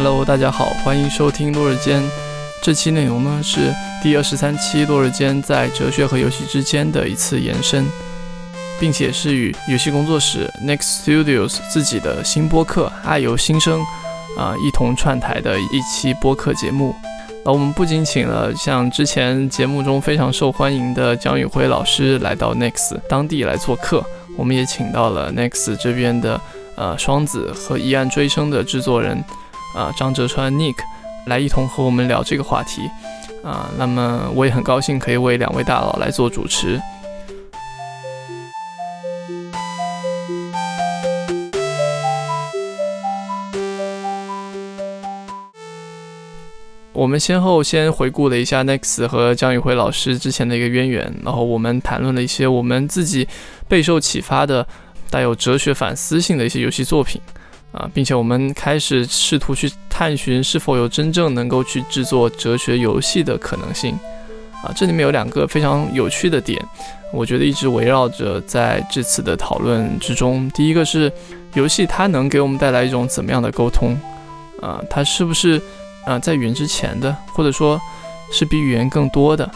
Hello， 大家好，欢迎收听落日间。这期内容呢是第23期落日间在哲学和游戏之间的一次延伸，并且是与游戏工作室 Next Studios 自己的新播客《爱游新生》一同串台的一期播客节目。我们不仅请了像之前节目中非常受欢迎的姜宇辉老师来到 Next 当地来做客，我们也请到了 Next 这边的双子和一案追声的制作人张哲川 Nick 来一同和我们聊这个话题那么我也很高兴可以为两位大佬来做主持。我们先回顾了一下 Next 和姜宇辉老师之前的一个渊源，然后我们谈论了一些我们自己备受启发的带有哲学反思性的一些游戏作品并且我们开始试图去探寻是否有真正能够去制作哲学游戏的可能性这里面有两个非常有趣的点，我觉得一直围绕着在这次的讨论之中。第一个是游戏它能给我们带来一种怎么样的沟通它是不是在语言之前的，或者说是比语言更多的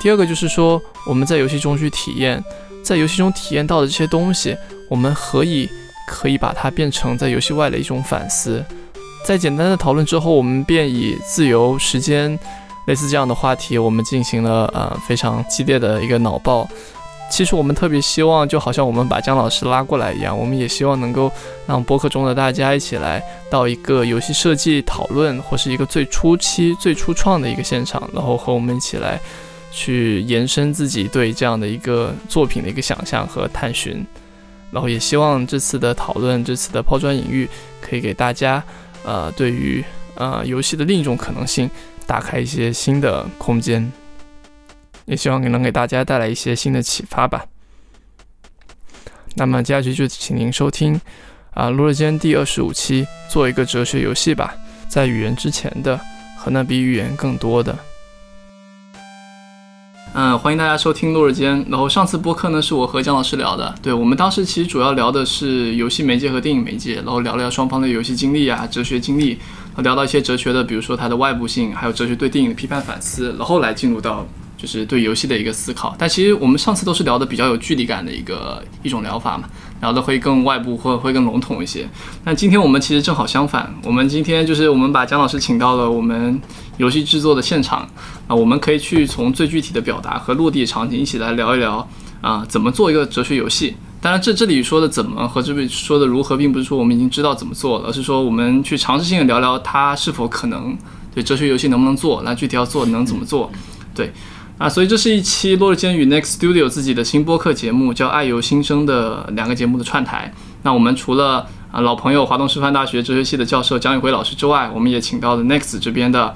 第二个就是说我们在游戏中去体验，在游戏中体验到的这些东西，我们何以可以把它变成在游戏外的一种反思。在简单的讨论之后，我们便以自由时间类似这样的话题，我们进行了非常激烈的一个脑爆。其实我们特别希望，就好像我们把姜老师拉过来一样，我们也希望能够让播客中的大家一起来到一个游戏设计讨论，或是一个最初期最初创的一个现场，然后和我们一起来去延伸自己对这样的一个作品的一个想象和探寻。然后也希望这次的讨论，这次的抛砖引玉，可以给大家对于游戏的另一种可能性打开一些新的空间，也希望能给大家带来一些新的启发吧。那么接下去就请您收听落日间第25期做一个哲学游戏吧，在语言之前的和那比语言更多的。欢迎大家收听落日间。然后上次播客呢是我和姜老师聊的，对，我们当时其实主要聊的是游戏媒介和电影媒介，然后聊聊双方的游戏经历啊，哲学经历，聊到一些哲学的比如说它的外部性，还有哲学对电影的批判反思，然后来进入到就是对游戏的一个思考。但其实我们上次都是聊的比较有距离感的一种疗法嘛，聊的会更外部，会更笼统一些。那今天我们其实正好相反，我们今天就是我们把姜老师请到了我们游戏制作的现场我们可以去从最具体的表达和落地场景一起来聊一聊怎么做一个哲学游戏。当然这里说的怎么和这里说的如何，并不是说我们已经知道怎么做了，而是说我们去尝试性的聊聊它是否可能，对，哲学游戏能不能做，那具体要做能怎么做，对所以这是一期落日间与 Next Studio 自己的新播客节目叫《爱游新生》的两个节目的串台。那我们除了老朋友华东师范大学哲学系的教授姜宇辉老师之外，我们也请到了 Next 这边的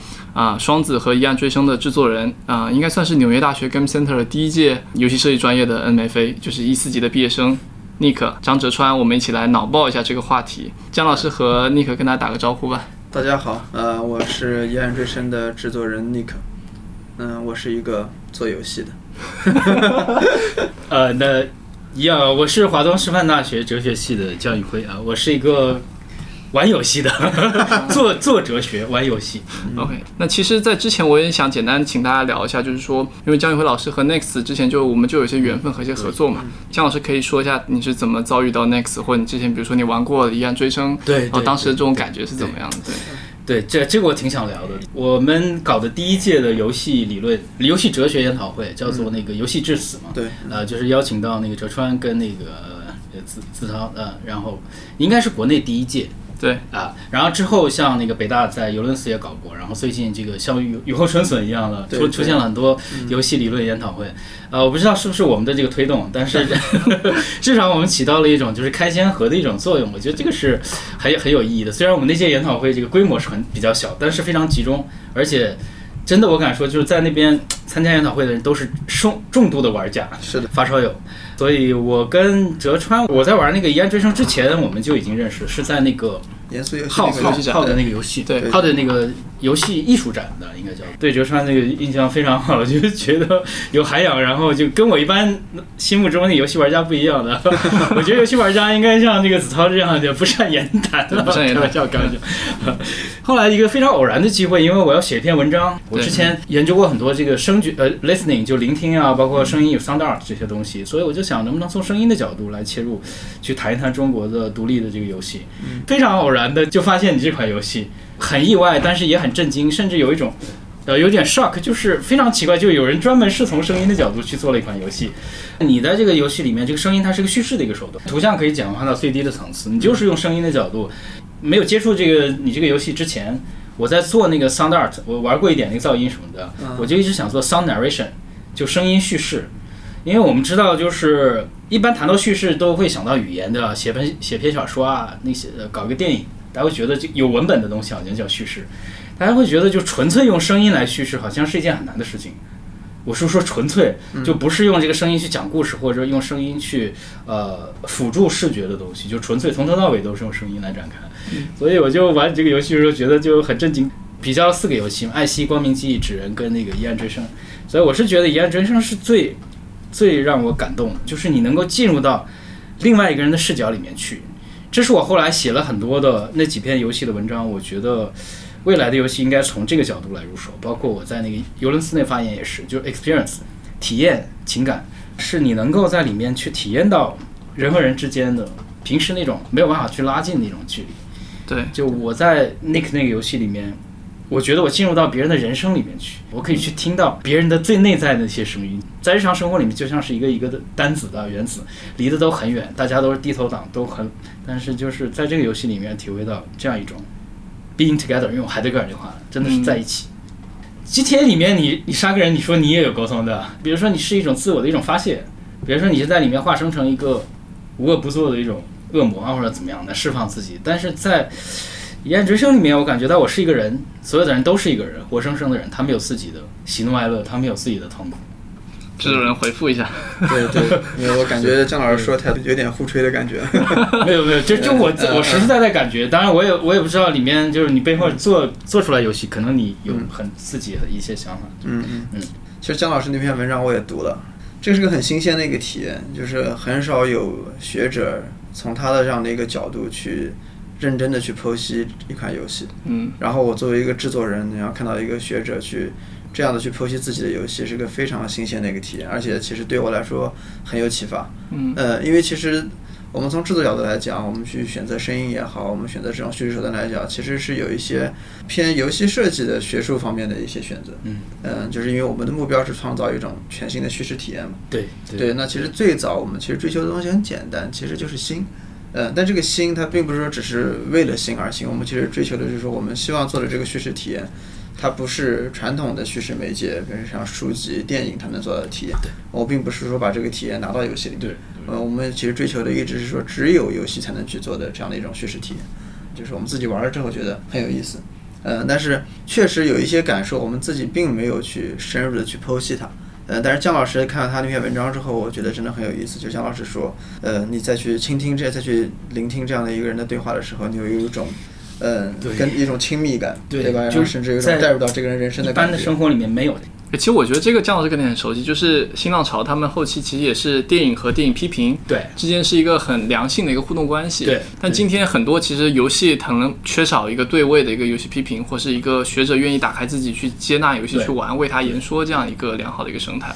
双子和一案追声的制作人应该算是纽约大学 Game Center 的第一届游戏设计专业的恩梅菲，就是14级的毕业生 Nick 张哲川，我们一起来脑爆一下这个话题。姜老师和 Nick 跟大家打个招呼吧。大家好我是一案追声的制作人 Nick。我是一个做游戏的那一样，我是华东师范大学哲学系的姜宇辉我是一个玩游戏的做哲学玩游戏OK。 那其实在之前我也想简单请大家聊一下，就是说因为姜宇辉老师和 Next 之前就我们就有些缘分和一些合作嘛，姜老师可以说一下你是怎么遭遇到 Next， 或者你之前比如说你玩过一案追声，对，然后当时的这种感觉是怎么样的。 对，这个我挺想聊的。我们搞的第一届的游戏理论、游戏哲学研讨会，叫做那个游戏致死嘛。对，就是邀请到那个哲川跟那个子韬，然后应该是国内第一届。对然后之后像那个北大在尤伦斯也搞过，然后最近这个像雨后春笋一样的出现了很多游戏理论研讨会我不知道是不是我们的这个推动，但是至少我们起到了一种就是开先河的一种作用，我觉得这个是很有意义的。虽然我们那届研讨会这个规模是比较小，但是非常集中，而且真的我敢说就是在那边参加研讨会的人都是重度的玩家，是的，发烧友。所以我跟哲川，我在玩那个《疑案追声》之前，我们就已经认识，是在那个严肃游戏号的那个游戏，对，号的那个游戏艺术展的，应该叫。对哲川那个印象非常好，就觉得有涵养，然后就跟我一般心目中的游戏玩家不一样的。我觉得游戏玩家应该像这个子韬这样的不善言谈，不善言谈，笑刚讲。后来一个非常偶然的机会，因为我要写一篇文章，我之前研究过很多这个声觉listening 就聆听啊，包括声音有 sound art 这些东西，所以我就想能不能从声音的角度来切入，去谈一谈中国的独立的这个游戏。非常偶然的就发现你这款游戏，很意外，但是也很震惊，甚至有一种有点 shock， 就是非常奇怪，就有人专门是从声音的角度去做了一款游戏。你在这个游戏里面，这个声音它是个叙事的一个手段，图像可以讲化到最低的层次，你就是用声音的角度。没有接触这个你这个游戏之前，我在做那个 sound art， 我玩过一点那个噪音什么的，我就一直想做 sound narration， 就声音叙事。因为我们知道，就是一般谈到叙事都会想到语言的，写篇小说啊，那些搞个电影，大家会觉得有文本的东西好像叫叙事，大家会觉得就纯粹用声音来叙事好像是一件很难的事情。我是说纯粹，就不是用这个声音去讲故事，或者用声音去辅助视觉的东西，就纯粹从头到尾都是用声音来展开。所以我就玩这个游戏的时候觉得就很震惊，比较四个游戏《艾希》《光明记忆》《纸人》跟那个《疑案追声》，所以我是觉得《疑案追声》是最最让我感动的，就是你能够进入到另外一个人的视角里面去。这是我后来写了很多的那几篇游戏的文章，我觉得未来的游戏应该从这个角度来入手，包括我在那个游轮司内发言也是，就是 experience 体验情感，是你能够在里面去体验到人和人之间的平时那种没有办法去拉近的一种距离。对，就我在 Nick 那个游戏里面，我觉得我进入到别人的人生里面去，我可以去听到别人的最内在的一些声音。在日常生活里面就像是一个一个的单子的原子，离得都很远，大家都是低头党都很，但是就是在这个游戏里面体会到这样一种being together， 用海德格尔这话真的是在一起。GTA 里面你杀个人，你说你也有沟通的，比如说你是一种自我的一种发泄，比如说你是在里面化身成一个无恶不作的一种恶魔啊，或者怎么样的释放自己。但是在疑案追声里面，我感觉到我是一个人，所有的人都是一个人，活生生的人，他们有自己的喜怒哀乐，他们有自己的痛苦。制作人回复一下。对对，因为我感觉张老师说他有点互吹的感觉。没有没有，就我实实在在感觉，当然我也不知道里面就是你背后做出来游戏，可能你有很自己的一些想法。其实张老师那篇文章我也读了，这是个很新鲜的一个体验，就是很少有学者从他的这样的一个角度去认真的去剖析一款游戏。然后我作为一个制作人，然后看到一个学者去这样的去剖析自己的游戏，是个非常新鲜的一个体验，而且其实对我来说很有启发。因为其实我们从制作角度来讲，我们去选择声音也好，我们选择这种叙事手段来讲，其实是有一些偏游戏设计的学术方面的一些选择。就是因为我们的目标是创造一种全新的叙事体验嘛。对，那其实最早我们其实追求的东西很简单，其实就是新。但这个新它并不是说只是为了新而新，我们其实追求的就是说，我们希望做的这个叙事体验，它不是传统的叙事媒介，比如像书籍、电影他们做的体验。我并不是说把这个体验拿到游戏里。我们其实追求的一直是说，只有游戏才能去做的这样的一种叙事体验，就是我们自己玩了之后觉得很有意思。但是确实有一些感受，我们自己并没有去深入的去剖析它。但是姜老师看到他那篇文章之后，我觉得真的很有意思。就姜老师说，你再去倾听再去聆听这样的一个人的对话的时候，你有一种，跟一种亲密感，对吧？就甚至有一种带入到这个人人生的感觉。一般的生活里面没有。其实我觉得这个姜老师跟你很熟悉，就是新浪潮他们后期其实也是电影和电影批评之间是一个很良性的一个互动关系。但今天很多其实游戏可能缺少一个对位的一个游戏批评，或是一个学者愿意打开自己去接纳游戏去玩，为他言说这样一个良好的一个生态。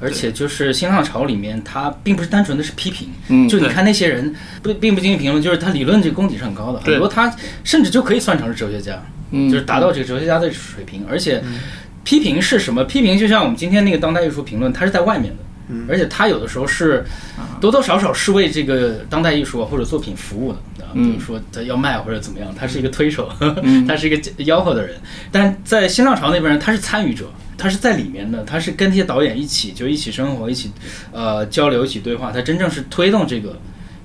而且就是新浪潮里面，它并不是单纯的是批评，就你看那些人并不进行评论，就是他理论这个功底是很高的，很多他甚至就可以算成是哲学家，就是达到这个哲学家的水平。而且批评是什么？批评就像我们今天那个当代艺术评论，它是在外面的，而且它有的时候是多多少少是为这个当代艺术或者作品服务的，比如说它要卖或者怎么样，它是一个推手，它是一个吆喝的人。但在新浪潮那边，他是参与者。他是在里面的，他是跟这些导演一起生活，一起交流，一起对话。他真正是推动这个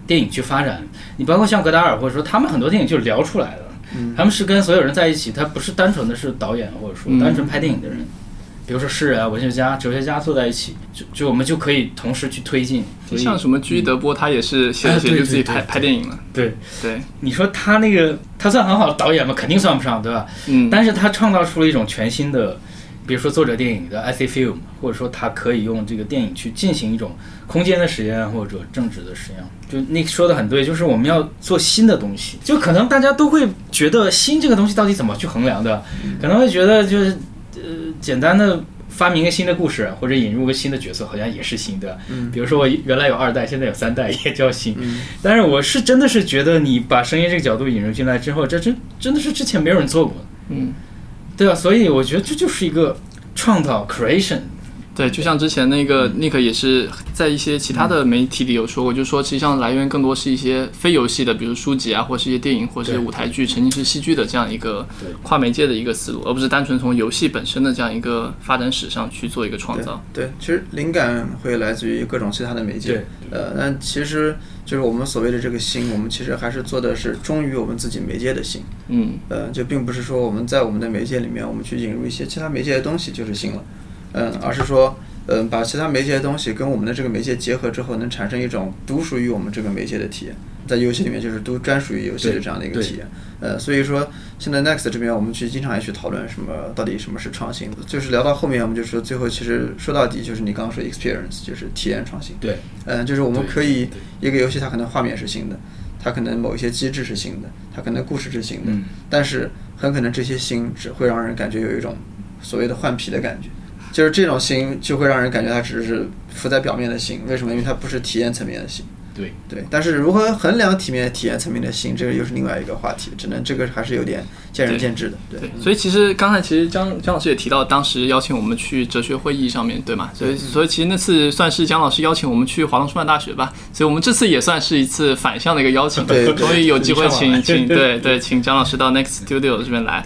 电影去发展。你包括像戈达尔，或者说他们很多电影就聊出来的，他们是跟所有人在一起，他不是单纯的是导演，或者说单纯拍电影的人。比如说诗人、文学家、哲学家坐在一起，就我们就可以同时去推进。就像什么居德波，他也是写着写着就自己拍电影了。对对，你说他那个他算很好的导演吗？肯定算不上，对吧？嗯。但是他创造出了一种全新的，比如说作者电影的 essay film， 或者说他可以用这个电影去进行一种空间的实验或者政治的实验。就 Nick 说的很对，就是我们要做新的东西。就可能大家都会觉得新这个东西到底怎么去衡量的，可能会觉得就是。简单的发明个新的故事或者引入个新的角色好像也是新的，比如说我原来有二代现在有三代也叫新，但是我是真的是觉得你把声音这个角度引入进来之后，这真的是之前没有人做过，对啊，所以我觉得这就是一个创造 creation。 对，就像之前那个 Nick 也是在一些其他的媒体里有说过，就是说实际上来源更多是一些非游戏的，比如书籍啊，或是一些电影，或是舞台剧、沉浸式戏剧的这样一个跨媒介的一个思路，而不是单纯从游戏本身的这样一个发展史上去做一个创造。 对，其实灵感会来自于各种其他的媒介，但其实就是我们所谓的这个新，我们其实还是做的是忠于我们自己媒介的新，就并不是说我们在我们的媒介里面我们去引入一些其他媒介的东西就是新了，而是说，把其他媒介的东西跟我们的这个媒介结合之后，能产生一种独属于我们这个媒介的体验。在游戏里面就是都专属于游戏的这样的一个体验，所以说现在 Next 这边我们去经常也去讨论什么到底什么是创新，就是聊到后面我们就说最后其实说到底就是你刚刚说 experience 就是体验创新，对，就是我们可以一个游戏它可能画面是新的，它可能某一些机制是新的，它可能故事是新的，但是很可能这些新只会让人感觉有一种所谓的换皮的感觉。就是这种心就会让人感觉它只是浮在表面的心，为什么？因为它不是体验层面的心。对对，但是如何衡量体验层面的心，这个又是另外一个话题，只能这个还是有点见仁见智的。 对，所以其实姜老师也提到当时邀请我们去哲学会议上面对嘛，所以其实那次算是姜老师邀请我们去华东师范大学吧，所以我们这次也算是一次反向的一个邀请，终于有机会请姜老师到 Next Studio 这边来。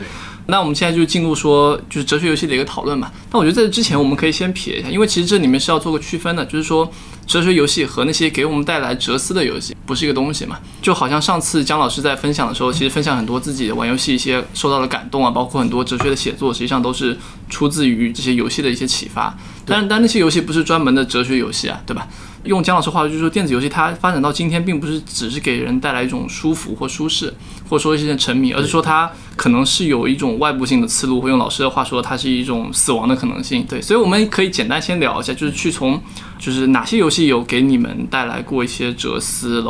那我们现在就进入说就是哲学游戏的一个讨论嘛。那我觉得在之前我们可以先撇一下，因为其实这里面是要做个区分的，就是说哲学游戏和那些给我们带来哲思的游戏不是一个东西嘛。就好像上次姜老师在分享的时候，其实分享很多自己玩游戏一些受到的感动啊，包括很多哲学的写作实际上都是出自于这些游戏的一些启发，但那些游戏不是专门的哲学游戏啊，对吧？用姜老师话就是说，电子游戏它发展到今天并不是只是给人带来一种舒服或舒适或者说一些沉迷，而是说它可能是有一种外部性的思路，或用老师的话说它是一种死亡的可能性。对，所以我们可以简单先聊一下，就是去从就是哪些游戏有给你们带来过一些哲思，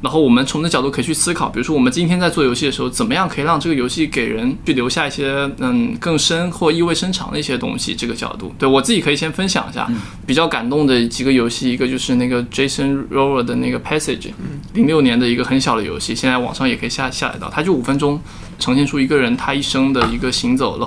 然后我们从这角度可以去思考，比如说我们今天在做游戏的时候，怎么样可以让这个游戏给人去留下一些更深或意味深长的一些东西，这个角度。对，我自己可以先分享一下比较感动的几个游戏，一个就是那个 Jason Rohrer 的那个 Passage， 2006年的一个很小的游戏，现在网上也可以下载到，它就5分钟呈现出一个人他一生的一个行走，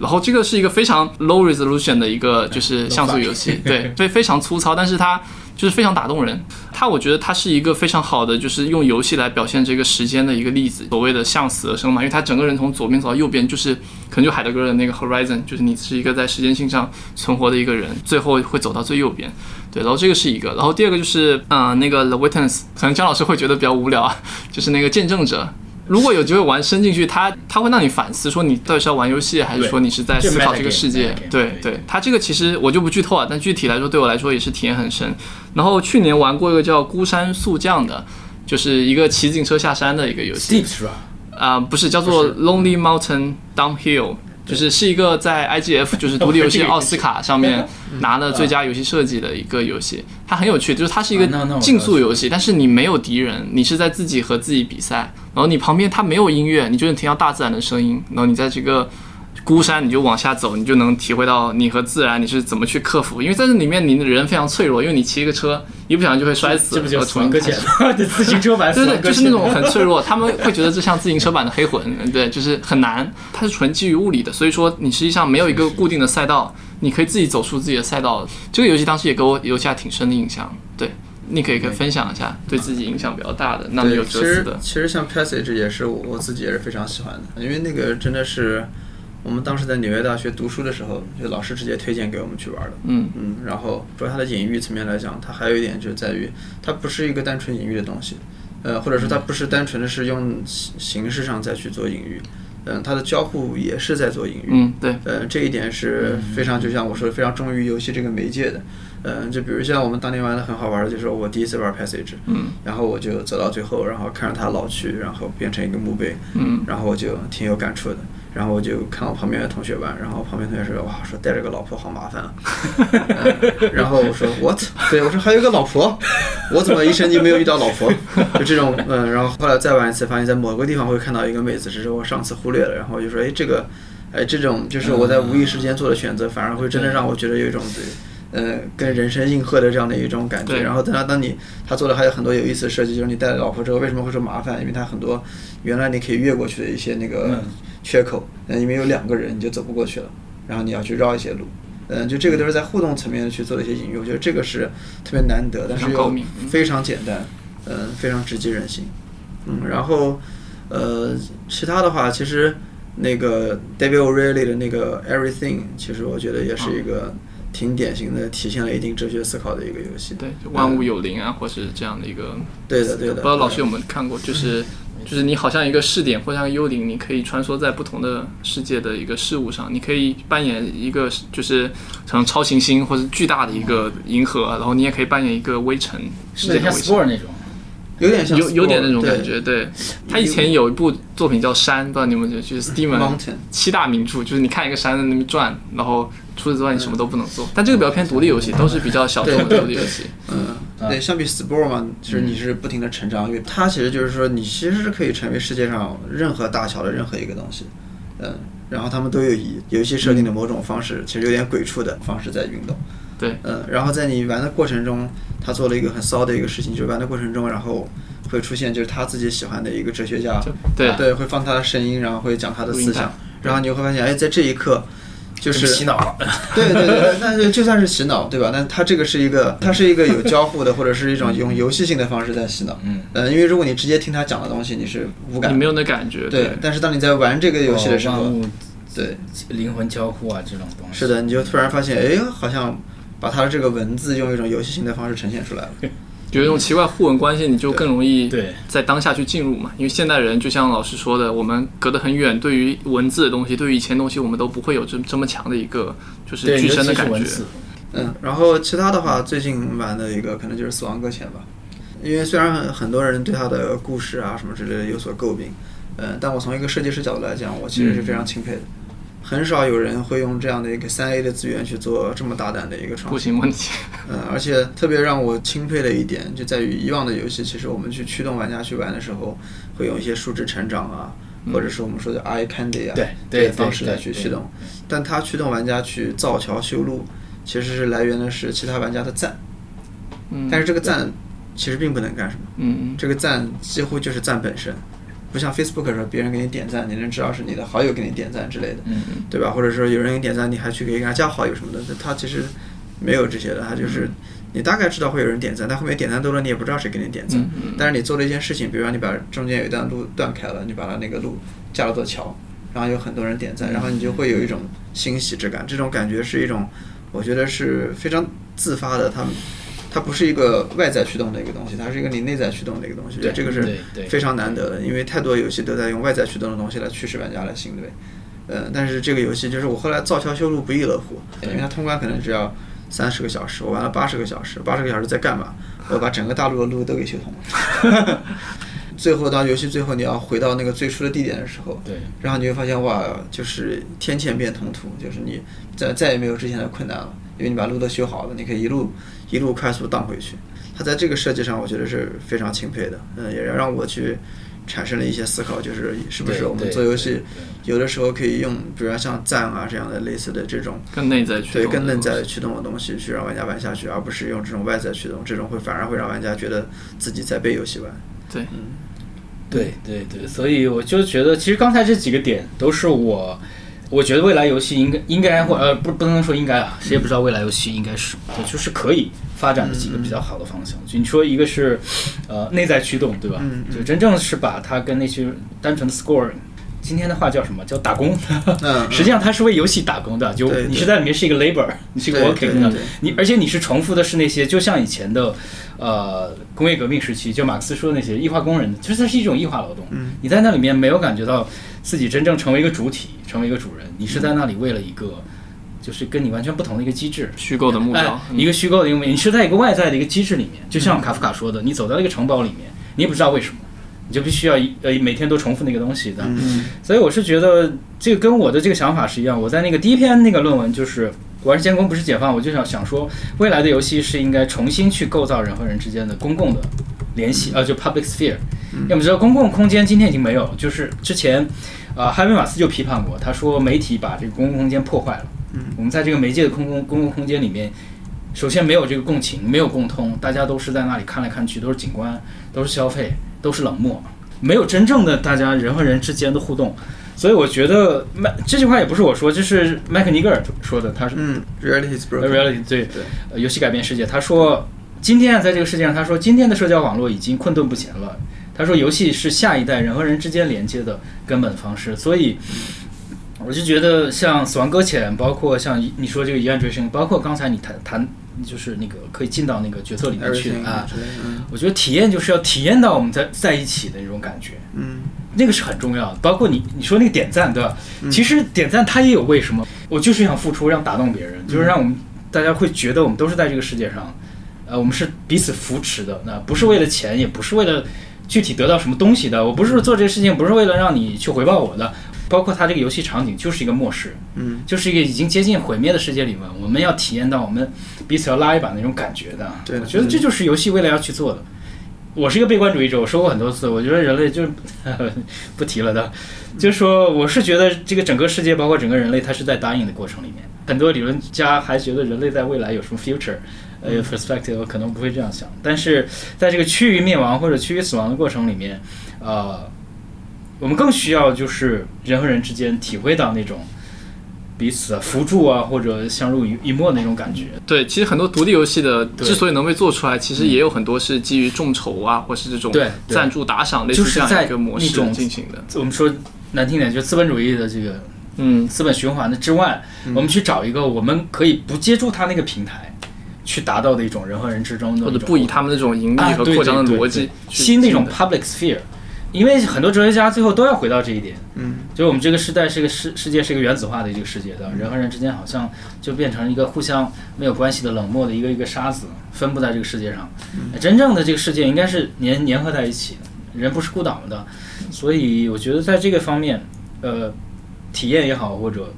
然后这个是一个非常 low resolution 的一个就是像素游戏，对，非常粗糙，但是它就是非常打动人。它我觉得它是一个非常好的就是用游戏来表现这个时间的一个例子，所谓的向死而生嘛，因为它整个人从左边走到右边，就是可能就海德格尔的那个 horizon， 就是你是一个在时间性上存活的一个人，最后会走到最右边。对，然后这个是一个，然后第二个就是那个 The Witness， 可能姜老师会觉得比较无聊啊，就是那个见证者。如果有机会玩深进去，它会让你反思，说你到底是要玩游戏，还是说你是在思考这个世界。对，它这个其实我就不剧透啊，但具体来说对我来说也是体验很深。然后去年玩过一个叫孤山速降的，就是一个骑自行车下山的一个游戏。Steep 是吧？不是，叫做 Lonely Mountain Downhill， 就是一个在 IGF 就是独立游戏奥斯卡上面拿了最佳游戏设计的一个游戏。它很有趣，就是它是一个竞速游戏，但是你没有敌人，你是在自己和自己比赛。然后你旁边它没有音乐，你就能听到大自然的声音，然后你在这个孤山你就往下走，你就能体会到你和自然你是怎么去克服，因为在这里面你的人非常脆弱，因为你骑一个车一不小心就会摔死，这不就是死亡搁浅吗？自行车版死亡搁浅，对，就是那种很脆弱，他们会觉得这像自行车版的黑魂，对，就是很难，它是纯基于物理的，所以说你实际上没有一个固定的赛道，你可以自己走出自己的赛道。这个游戏当时也给我留下挺深的印象，对，你可以分享一下对自己影响比较大的，那么有哲思的。其实像 Passage 也是我自己也是非常喜欢的，因为那个真的是我们当时在纽约大学读书的时候，就老师直接推荐给我们去玩的。然后说它的隐喻层面来讲，它还有一点就在于它不是一个单纯隐喻的东西，或者说它不是单纯的是用形式上再去做隐喻，它的交互也是在做隐喻，对，这一点是非常，就像我说的，非常忠于游戏这个媒介的，就比如像我们当年玩的很好玩的，就是我第一次玩 Passage， 然后我就走到最后，然后看着它老去，然后变成一个墓碑，然后我就挺有感触的，然后我就看我旁边的同学玩，然后旁边同学说，哇，说带着个老婆好麻烦啊，然后我说 what， 对，我说还有个老婆，我怎么一生就没有遇到老婆，就这种，然后后来再玩一次，发现在某个地方会看到一个妹子，只是我上次忽略了，然后我就说，哎，这个，哎，这种就是我在无意之间做的选择，反而会真的让我觉得有一种对。跟人生应和的这样的一种感觉，然后当他做的还有很多有意思的设计，就是你带了老婆之后为什么会说麻烦，因为他很多原来你可以越过去的一些那个缺口，因为有两个人你就走不过去了，然后你要去绕一些路，就这个都是在互动层面去做的一些隐喻，我觉得这个是特别难得，但是又非常简单，非常直击人心，然后其他的话，其实那个 David O'Reilly 的那个 Everything， 其实我觉得也是一个挺典型的体现了一定哲学思考的一个游戏，对，就万物有灵啊，或是这样的一个，对的对的，不知道老师有没有看过，就是你好像一个视点或像幽灵，你可以穿梭在不同的世界的一个事物上，你可以扮演一个就是像超行星或者巨大的一个银河，然后你也可以扮演一个微尘，是这样微尘那种，有点像 有点那种感觉， 对，他以前有一部作品叫山，不知道你们觉得，就是 Steam 七大名著，就是你看一个山在那边转，然后除此之外你什么都不能做，但这个比较偏独立游戏，都是比较小众的独立游戏，对，相比 SPORE 嘛，就是你是不停的成长，因为它其实就是说你其实是可以成为世界上任何大小的任何一个东西，然后他们都有以游戏设定的某种方式，其实有点鬼畜的方式在运动，对，然后在你玩的过程中，他做了一个很骚的一个事情，就是玩的过程中，然后会出现就是他自己喜欢的一个哲学家，对，会放他的声音，然后会讲他的思想，然后你会发现，哎，在这一刻就是洗脑了，对，那就算是洗脑，对吧？但他这个是一个，它是一个有交互的，或者是一种用游戏性的方式在洗脑，因为如果你直接听他讲的东西，你是无感，你没有那感觉，对。但是当你在玩这个游戏的时候，对，灵魂交互啊这种东西，是的，你就突然发现，哎，好像。把它的这个文字用一种游戏性的方式呈现出来了，有一种奇怪互文关系，你就更容易在当下去进入嘛。因为现代人就像老师说的，我们隔得很远，对于文字的东西，对于以前的东西，我们都不会有这么强的一个就是具身的感觉。然后其他的话，最近玩的一个可能就是《死亡搁浅》吧，因为虽然很多人对它的故事啊什么之类的有所诟病，但我从一个设计师角度来讲，我其实是非常钦佩的。很少有人会用这样的一个3A 的资源去做这么大胆的一个创新。不行问题。而且特别让我钦佩的一点就在于以往的游戏，其实我们去驱动玩家去玩的时候，会用一些数值成长啊，或者是我们说的 eye candy 啊，对方式来去驱动。但它驱动玩家去造桥修路，其实是来源的是其他玩家的赞。但是这个赞其实并不能干什么。这个赞几乎就是赞本身。不像 Facebook 的时候，别人给你点赞，你能知道是你的好友给你点赞之类的，对吧？或者说有人给你点赞，你还去给人家加好友什么的，他其实没有这些的，他就是你大概知道会有人点赞，但后面点赞多了你也不知道谁给你点赞。但是你做了一件事情，比如说你把中间有一段路断开了，你把它那个路架了座桥，然后有很多人点赞，然后你就会有一种欣喜之感。这种感觉是一种，我觉得是非常自发的，它不是一个外在驱动的一个东西，它是一个你内在驱动的一个东西，这个是非常难得的，因为太多游戏都在用外在驱动的东西来驱使玩家来行为，但是这个游戏就是我后来造桥修路不亦乐乎，因为它通关可能只要30个小时，我玩了80个小时，80个小时在干嘛？我把整个大陆的路都给修通了。最后当游戏最后你要回到那个最初的地点的时候，然后你会发现哇，就是天堑变通途，就是你再也没有之前的困难了，因为你把路都修好了，你可以一路快速荡回去。他在这个设计上我觉得是非常钦佩的，也让我去产生了一些思考，就是是不是我们做游戏有的时候可以用比如像赞啊这样的类似的这种更内在驱动，对，更内在驱动的东西去让玩家玩下去，而不是用这种外在驱动，这种会反而会让玩家觉得自己在被游戏玩。对，所以我就觉得其实刚才这几个点都是我觉得未来游戏应该或不能说应该啊，谁也不知道未来游戏应该是就是可以发展的几个比较好的方向。就你说一个是内在驱动，对吧？就真正是把它跟那些单纯的 score 今天的话叫什么，叫打工实际上他是为游戏打工的，就你是在里面是一个 labor， 你是一个 working， 你而且你是重复的是那些，就像以前的工业革命时期，就马克思说的那些异化工人，其实它是一种异化劳动，你在那里面没有感觉到自己真正成为一个主体，成为一个主人，你是在那里为了一个就是跟你完全不同的一个机制，虚构的目标，一个虚构的一个目标，你是在一个外在的一个机制里面，就像卡夫卡说的，你走到一个城堡里面，你也不知道为什么，你就必须要每天都重复那个东西的，所以我是觉得这个跟我的这个想法是一样。我在那个第一篇那个论文就是《完事监工不是解放》，我就想说，未来的游戏是应该重新去构造人和人之间的公共的联系，就 public sphere。因为我们知道公共空间今天已经没有了，就是之前哈贝马斯就批判过，他说媒体把这个公共空间破坏了。我们在这个媒介的公共空间里面，首先没有这个共情，没有共通，大家都是在那里看来看去，都是景观，都是消费。都是冷漠，没有真正的大家人和人之间的互动，所以我觉得这句话也不是我说，这是麦克尼格尔说的，他是reality is broken， reality 对，游戏改变世界。他说今天在这个世界上，他说今天的社交网络已经困顿不前了，他说游戏是下一代人和人之间连接的根本方式。所以我就觉得像死亡搁浅，包括像你说这个疑案追凶，包括刚才你谈就是那个可以进到那个角色里面去啊，我觉得体验就是要体验到我们在一起的那种感觉，那个是很重要的。包括你说那个点赞，对吧？其实点赞它也有为什么，我就是想付出，让打动别人，就是让我们大家会觉得我们都是在这个世界上，我们是彼此扶持的，那不是为了钱，也不是为了具体得到什么东西的，我不是做这个事情不是为了让你去回报我的。包括它这个游戏场景就是一个末世，就是一个已经接近毁灭的世界里面，我们要体验到我们彼此要拉一把那种感觉的。对，我觉得这就是游戏未来要去做的。我是一个悲观主义者，我说过很多次，我觉得人类就不提了的，就是说我是觉得这个整个世界包括整个人类它是在答应的过程里面。很多理论家还觉得人类在未来有什么 future perspective， 我可能不会这样想，但是在这个趋于灭亡或者趋于死亡的过程里面，我们更需要就是人和人之间体会到那种彼此扶助啊，或者相濡以沫的那种感觉。对，其实很多独立游戏的之所以能被做出来，其实也有很多是基于众筹啊，或是这种赞助打赏类似这样一个模式进行的。就是、我们说难听点，就是资本主义的这个资本循环的之外，我们去找一个我们可以不借助它那个平台去达到的一种人和人之中的，或者不以他们那种盈利和扩张的逻辑，新的一种 public sphere。因为很多哲学家最后都要回到这一点，就是我们这个时代是个世界是一个原子化的一个世界的，人和人之间好像就变成一个互相没有关系的冷漠的一个一个沙子，分布在这个世界上。真正的这个世界应该是粘合在一起的，人不是孤岛的。所以我觉得在这个方面，体验也好，或者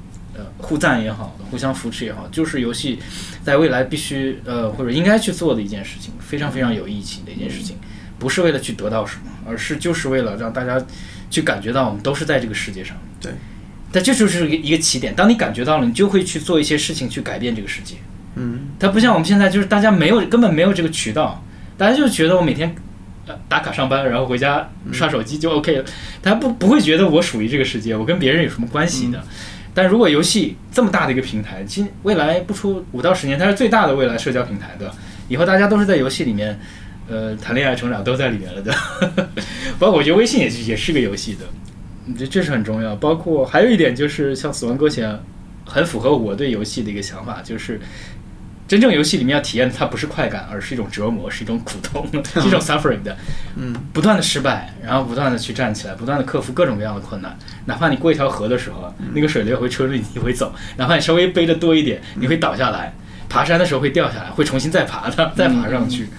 互赞也好，互相扶持也好，就是游戏在未来必须或者应该去做的一件事情，非常非常有意义的一件事情。不是为了去得到什么，而是就是为了让大家去感觉到我们都是在这个世界上。对，但这就是一个起点。当你感觉到了，你就会去做一些事情去改变这个世界。它不像我们现在，就是大家根本没有这个渠道，大家就觉得我每天打卡上班，然后回家刷手机就 OK 了，大家不会觉得我属于这个世界，我跟别人有什么关系的。但如果游戏这么大的一个平台，其实未来不出5到10年，它是最大的未来社交平台的。以后大家都是在游戏里面。谈恋爱、成长都在里面了的，包括我觉得微信也是个游戏的，这是很重要。包括还有一点就是，像《死亡搁浅》，很符合我对游戏的一个想法，就是真正游戏里面要体验的，它不是快感，而是一种折磨，是一种苦痛，是一种 suffering 的，不断的失败，然后不断的去站起来，不断的克服各种各样的困难。哪怕你过一条河的时候，那个水流会吹着你会走；哪怕你稍微背的多一点，你会倒下来；爬山的时候会掉下来，会重新再爬上去。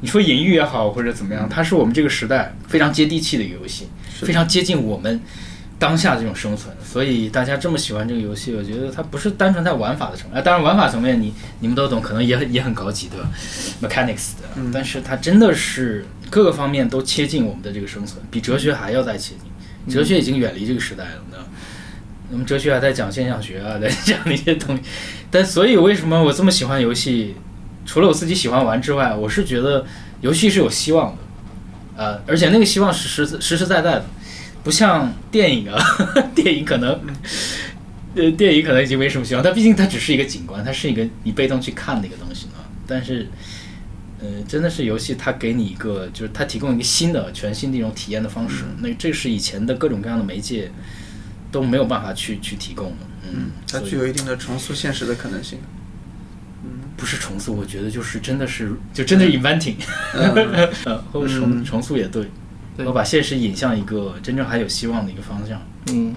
你说隐喻也好或者怎么样，它是我们这个时代非常接地气的一个游戏，非常接近我们当下这种生存。所以大家这么喜欢这个游戏，我觉得它不是单纯在玩法的层面，当然玩法层面你们都懂，可能也很高级的 mechanics 的，但是它真的是各个方面都切近我们的这个生存，比哲学还要再切近。哲学已经远离这个时代了，我们哲学还在讲现象学啊，在讲那些东西。但所以为什么我这么喜欢游戏，除了我自己喜欢玩之外，我是觉得游戏是有希望的，而且那个希望是实实在在的，不像电影啊，电影可能已经没什么希望，但毕竟它只是一个景观，它是一个你被动去看的一个东西呢。但是，真的是游戏，它给你一个，就是它提供一个全新的一种体验的方式。那这是以前的各种各样的媒介都没有办法去提供的。嗯，它具有一定的重塑现实的可能性。不是重塑，我觉得就是真的是就真的 inventing， 或者重塑也对，我把现实引向一个真正还有希望的一个方向。嗯，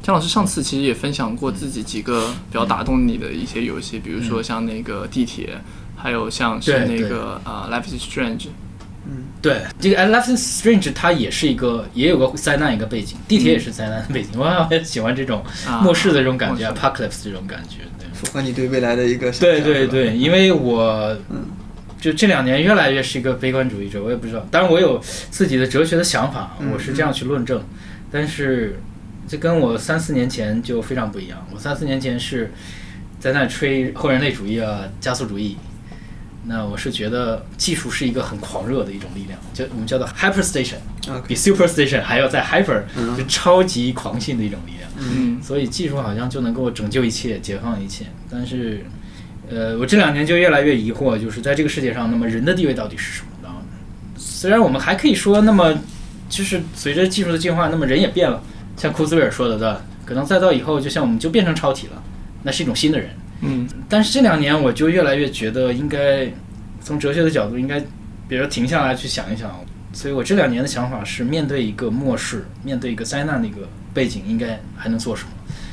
姜老师上次其实也分享过自己几个比较打动你的一些游戏，比如说像那个地铁，还有像是那个Life is Strange。嗯，对，这个 Life is Strange 它也是一个，也有个灾难一个背景，地铁也是灾难的背景，我很喜欢这种末世的这种感觉 ，apocalypse 这种感觉，对，符合你对未来的一个想象。对对对，因为我就这2年越来越是一个悲观主义者，我也不知道，当然我有自己的哲学的想法，我是这样去论证，但是这跟我3-4年前就非常不一样，我3-4年前是在那吹后人类主义啊、加速主义。那我是觉得技术是一个很狂热的一种力量，就我们叫做 hyperstation， 比 superstation 还要在 hyper， 就超级狂性的一种力量。嗯，所以技术好像就能够拯救一切，解放一切。但是，我这2年就越来越疑惑，就是在这个世界上，那么人的地位到底是什么呢？虽然我们还可以说，那么就是随着技术的进化，那么人也变了。像库兹韦尔说的，对吧？可能再到以后，就像我们就变成超体了，那是一种新的人。嗯，但是这2年我就越来越觉得应该从哲学的角度应该比如停下来去想一想，所以我这2年的想法是面对一个末世，面对一个灾难的一个背景应该还能做什么，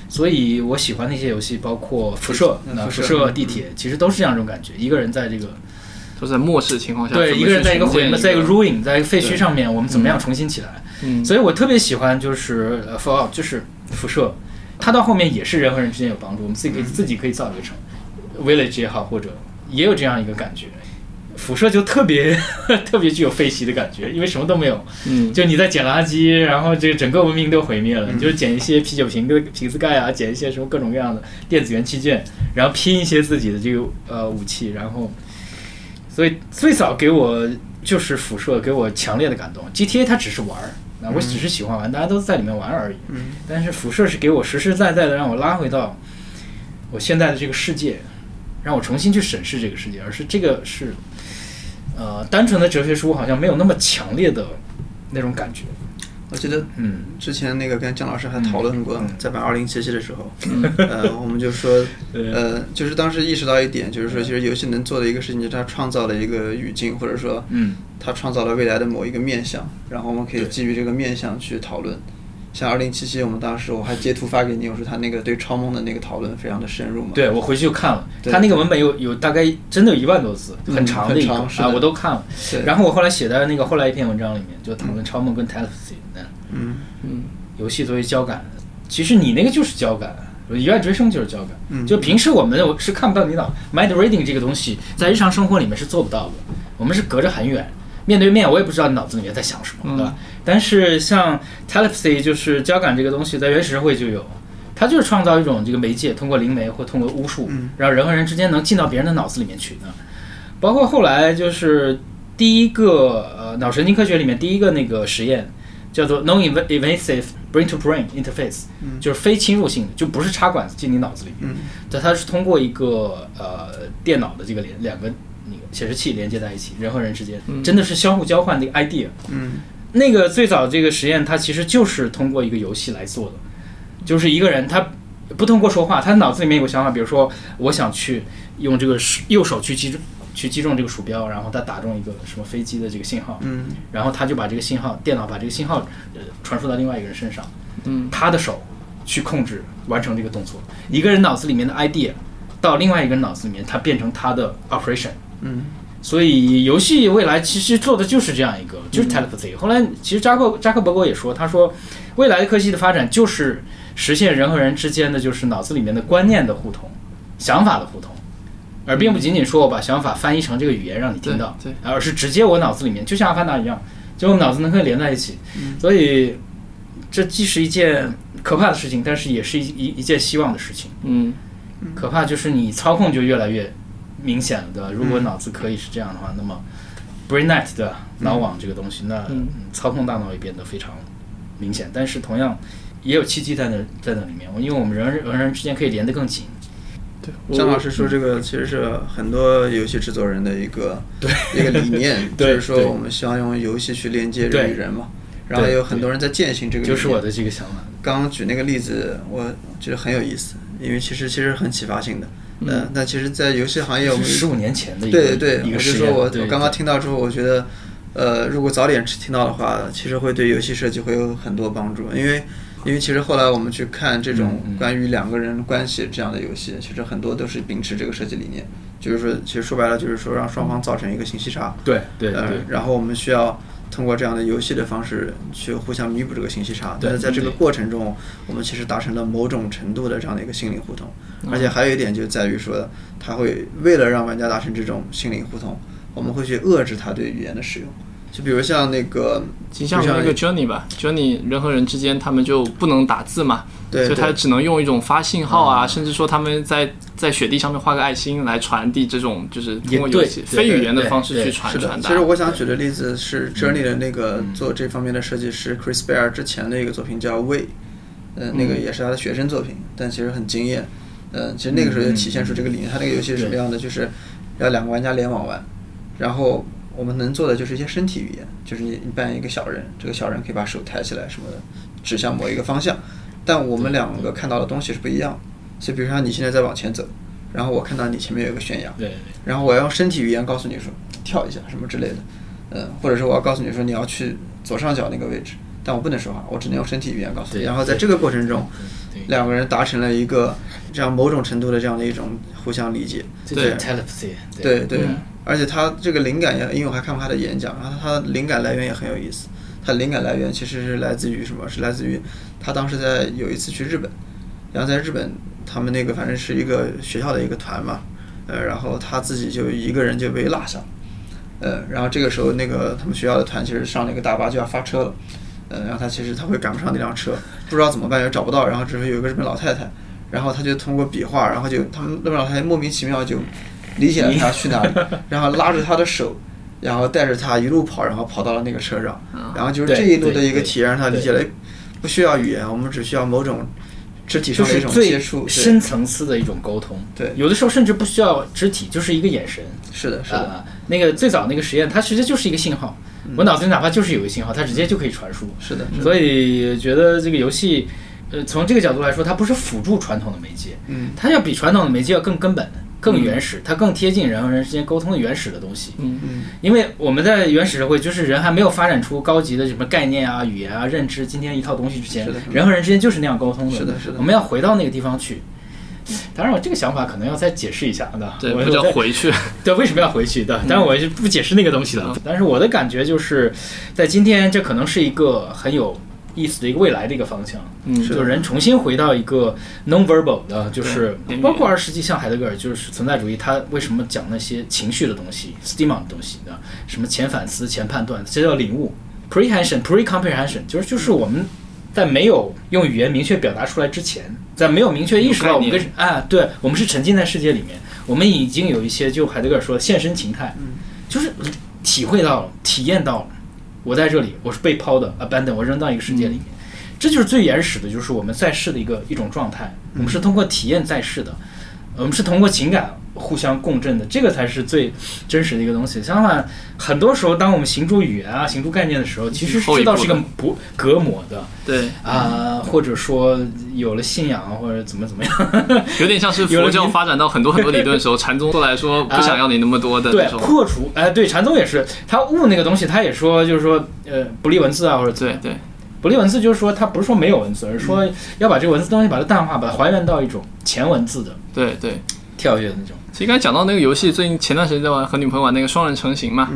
所以我喜欢那些游戏包括辐射地铁，其实都是这样一种感觉，一个人在这个都在末世情况下，对，一个人在一个毁灭，在一个 ruin， 在一个废墟上面，我们怎么样重新起来。嗯，所以我特别喜欢就是Fallout， 就是辐射，它到后面也是人和人之间有帮助，我们自己可以造一个城 ，village 也好，或者也有这样一个感觉。辐射就特别具有废墟的感觉，因为什么都没有。嗯，就你在捡垃圾，然后这个整个文明都毁灭了，你就捡一些啤酒瓶的瓶子盖啊，捡一些什么各种各样的电子元器件，然后拼一些自己的这个武器，然后，所以最早给我就是辐射给我强烈的感动。GTA 它只是玩。我只是喜欢玩，大家都在里面玩而已。但是辐射是给我实实在在的让我拉回到我现在的这个世界，让我重新去审视这个世界，而是这个是单纯的哲学书好像没有那么强烈的那种感觉。我记得之前那个跟姜老师还讨论过，在玩2077的时候，我们就说就是当时意识到一点，就是说其实游戏能做的一个事情就是它创造了一个语境，或者说它创造了未来的某一个面向，然后我们可以基于这个面向去讨论。像2077我们当时我还截图发给你，我说他那个对超梦的那个讨论非常的深入嘛。对，我回去又看了他那个文本有大概真的有1万多字，很长的一个啊，我都看了。然后我后来写在那个后来一篇文章里面就讨论超梦跟 telepathy， 游戏作为交感，其实你那个就是交感，以外追生就是交感。就平时我们是看不到你脑 mind reading 这个东西，在日常生活里面是做不到的，我们是隔着很远，面对面我也不知道你脑子里面在想什么，对吧？但是像 telepathy 就是交感这个东西，在原始社会就有，它就是创造一种这个媒介，通过灵媒或通过巫术，让人和人之间能进到别人的脑子里面去。包括后来就是第一个脑神经科学里面第一个那个实验叫做 non-invasive brain-to-brain interface，就是非侵入性的，就不是插管子进你脑子里面，但它是通过一个电脑的这个两个显示器连接在一起，人和人之间真的是相互交换的 idea。 那个最早这个实验它其实就是通过一个游戏来做的，就是一个人他不通过说话，他脑子里面有个想法，比如说我想去用这个右手去击中这个鼠标，然后他打中一个什么飞机的这个信号，然后他就把这个信号，电脑把这个信号传输到另外一个人身上，他的手去控制完成这个动作。一个人脑子里面的 idea 到另外一个人脑子里面，它变成他的 operation。所以游戏未来其实做的就是这样一个，就是 telepathy。后来其实扎克伯格也说，他说未来的科技的发展就是实现人和人之间的就是脑子里面的观念的互通，想法的互通，而并不仅仅说我把想法翻译成这个语言让你听到，而是直接我脑子里面就像阿凡达一样，就我们脑子能够连在一起。所以这既是一件可怕的事情，但是也是一件希望的事情。可怕就是你操控就越来越明显的，如果脑子可以是这样的话，那么 BrainNet 的脑网这个东西，那操控大脑也变得非常明显。但是同样也有契机在那里面，因为我们人和人之间可以连得更紧。对，姜老师说这个其实是很多游戏制作人的一个理念，就是说我们希望用游戏去连接人与人嘛。然后有很多人在践行这个理念，就是我的这个想法。刚刚举那个例子我觉得很有意思，因为其实很启发性的。那其实在游戏行业我们15年前的一个，对对对，我就说我刚刚听到之后，我觉得如果早点听到的话，其实会对游戏设计会有很多帮助。因为其实后来我们去看这种关于两个人关系这样的游戏，其实很多都是秉持这个设计理念，就是说其实说白了就是说让双方造成一个信息差，对对对，然后我们需要通过这样的游戏的方式去互相弥补这个信息差，但是在这个过程中我们其实达成了某种程度的这样的一个心灵互通，而且还有一点就在于说它会为了让玩家达成这种心灵互通，我们会去遏制他对语言的使用，就比如像那个Journey 吧， Journey 人和人之间他们就不能打字嘛，对，所以他只能用一种发信号啊，甚至说他们在雪地上面画个爱心来传递这种就是通过游戏非语言的方式去传达。其实我想举的例子是 Journey 的那个做这方面的设计师 Chris Bell 之前的一个作品叫 WAY， 那个也是他的学生作品，但其实很惊艳。其实那个时候就体现出这个理念，他那个游戏是什么样的，就是要两个玩家联网玩，然后我们能做的就是一些身体语言，就是你扮演一个小人，这个小人可以把手抬起来什么的，指向某一个方向，但我们两个看到的东西是不一样的。所以比如说你现在在往前走，然后我看到你前面有一个悬崖，对，然后我要用身体语言告诉你说跳一下什么之类的，或者说我要告诉你说你要去左上角那个位置，但我不能说话，我只能用身体语言告诉你。然后在这个过程中两个人达成了一个这样某种程度的这样的一种互相理解，对 telepathy， 对对，而且他这个灵感也，因为我还看过他的演讲，他的灵感来源也很有意思。他灵感来源其实是来自于什么？是来自于他当时有一次去日本，然后在日本他们那个反正是一个学校的一个团嘛，然后他自己就一个人就被落下，然后这个时候那个他们学校的团其实上了一个大巴就要发车了，然后他其实他会赶不上那辆车，不知道怎么办也找不到，然后只是有一个日本老太太，然后他就通过笔画，然后就他们日本老太太莫名其妙就理解了他去哪里，然后拉着他的手，然后带着他一路跑，然后跑到了那个车上，然后就是这一路的一个体验让他理解了不需要语言，我们只需要某种肢体上的一种接触，就是最深层次的一种沟通。对，有的时候甚至不需要肢体，就是一个眼神。是的，是的。那个最早那个实验，它直接就是一个信号，我脑子里哪怕就是有个信号，它直接就可以传输。是的。所以觉得这个游戏，从这个角度来说，它不是辅助传统的媒介，它要比传统的媒介要更根本的。更原始，它更贴近人和人之间沟通的原始的东西。因为我们在原始社会，就是人还没有发展出高级的什么概念啊、语言啊、认知，今天一套东西之前，人和人之间就是那样沟通的。是的，是的。我们要回到那个地方去。当然，我这个想法可能要再解释一下的。对，我要回去。对，为什么要回去的？当然，我是不解释那个东西的。但是我的感觉就是，在今天，这可能是一个很有意思的一个未来的一个方向，就人重新回到一个 non-verbal 的，就是包括20世纪像海德格尔，就是存在主义，他为什么讲那些情绪的东西、stimulus 的东西呢？什么前反思、前判断，这叫领悟 （prehension）、pre-comprehension， 就是我们在没有用语言明确表达出来之前，在没有明确意识到我们跟对我们是沉浸在世界里面，我们已经有一些就海德格尔说的现身情态，就是体会到了、体验到了。我在这里，我是被抛的 abandon， 我扔到一个世界里面，这就是最原始的，就是我们在世的一种状态。我们是通过体验在世的，我们是通过情感互相共振的，这个才是最真实的一个东西。相反，很多时候当我们行诸语言啊、行诸概念的时候，其实知道是一个隔膜的，对或者说有了信仰或者怎么样，有点像是佛教发展到很多理论的时候，禅宗过来说不想要你那么多的那种，对，破除。对，禅宗也是，他悟那个东西，他也说就是说不立文字啊，或者对不立文字，就是说它不是说没有文字，而是说要把这个文字东西把它淡化，把它还原到一种前文字的，对跳跃的那种。其实刚才讲到那个游戏，最近前段时间在玩和女朋友玩那个双人成行嘛，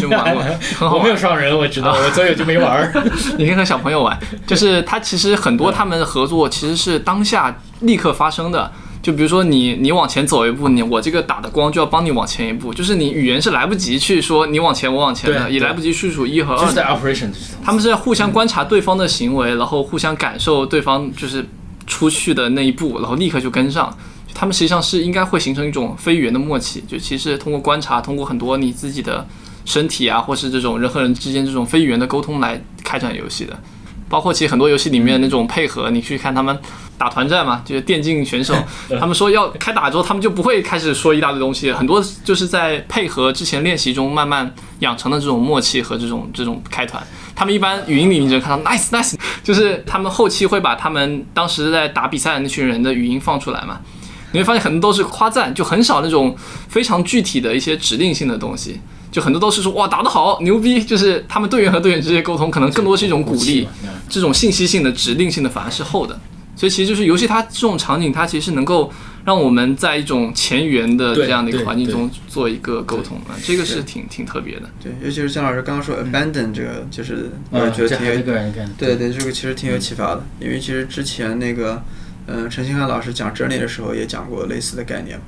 就玩过，很好玩。我没有双人，我知道，我所以就没玩。你可以和小朋友玩，就是它其实很多他们的合作其实是当下立刻发生的。就比如说你往前走一步，我这个打的光就要帮你往前一步，就是你语言是来不及去说你往前我往前的，也来不及叙述一和二。就是在 operation， 他们是在互相观察对方的行为，然后互相感受对方就是出去的那一步，然后立刻就跟上。他们实际上是应该会形成一种非语言的默契，就其实通过观察，通过很多你自己的身体啊，或是这种人和人之间这种非语言的沟通来开展游戏的。包括其实很多游戏里面那种配合，你去看他们打团战嘛，就是电竞选手他们说要开打之后他们就不会开始说一大堆东西，很多就是在配合之前练习中慢慢养成的这种默契和这种开团。他们一般语音里面就看到 nice nice， 就是他们后期会把他们当时在打比赛的那群人的语音放出来嘛，你会发现很多都是夸赞，就很少那种非常具体的一些指令性的东西，就很多都是说哇打得好牛逼，就是他们队员和队员之间沟通可能更多是一种鼓励，这种信息性的指令性的反而是后的。所以其实就是游戏它这种场景它其实能够让我们在一种前缘的这样的一个环境中做一个沟通，这个是挺特别的。对，尤其是姜老师刚刚说 abandon 这个，就是我也觉得挺有对对，这个其实挺有启发的，因为其实之前那个陈星汉老师讲 Journey 的时候也讲过类似的概念，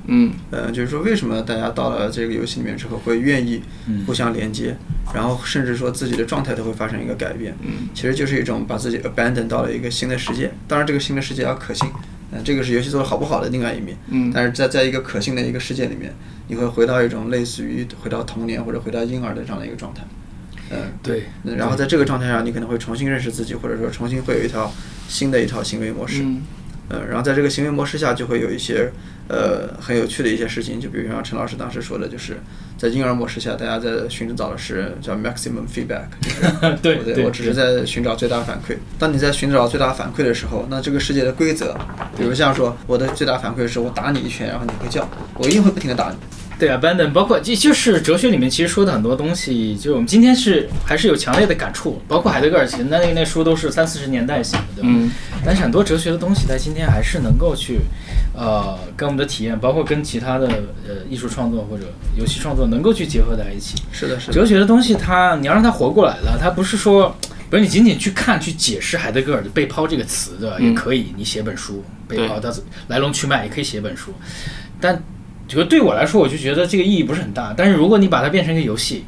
就是说为什么大家到了这个游戏里面之后会愿意互相连接，然后甚至说自己的状态都会发生一个改变，其实就是一种把自己 abandon 到了一个新的世界，当然这个新的世界要可信，这个是游戏做的好不好的另外一面，但是在一个可信的一个世界里面，你会回到一种类似于回到童年或者回到婴儿的这样的一个状态，对，然后在这个状态上你可能会重新认识自己，或者说重新会有一套新的一套行为模式，然后在这个行为模式下就会有一些很有趣的一些事情，就比如像陈老师当时说的，就是在婴儿模式下大家在寻找的是叫 maximum feedback， 对，我只是在寻找最大反馈。当你在寻找最大反馈的时候，那这个世界的规则，比如像说我的最大反馈是我打你一拳然后你会叫，我一定会不停的打你。对啊 ，abandon 包括就是哲学里面其实说的很多东西，就是我们今天是还是有强烈的感触，包括海德格尔其实那书都是30-40年代写的，对吧？但是很多哲学的东西在今天还是能够去，跟我们的体验，包括跟其他的艺术创作或者游戏创作能够去结合在一起。是的，是的。哲学的东西它，你要让它活过来了，它不是说，比如你仅仅去看去解释海德格尔的被抛这个词，对吧？也可以，你写本书被抛，它来龙去脉也可以写本书，但。就对我来说，我就觉得这个意义不是很大。但是如果你把它变成一个游戏，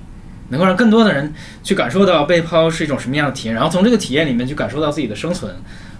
能够让更多的人去感受到被抛是一种什么样的体验，然后从这个体验里面去感受到自己的生存，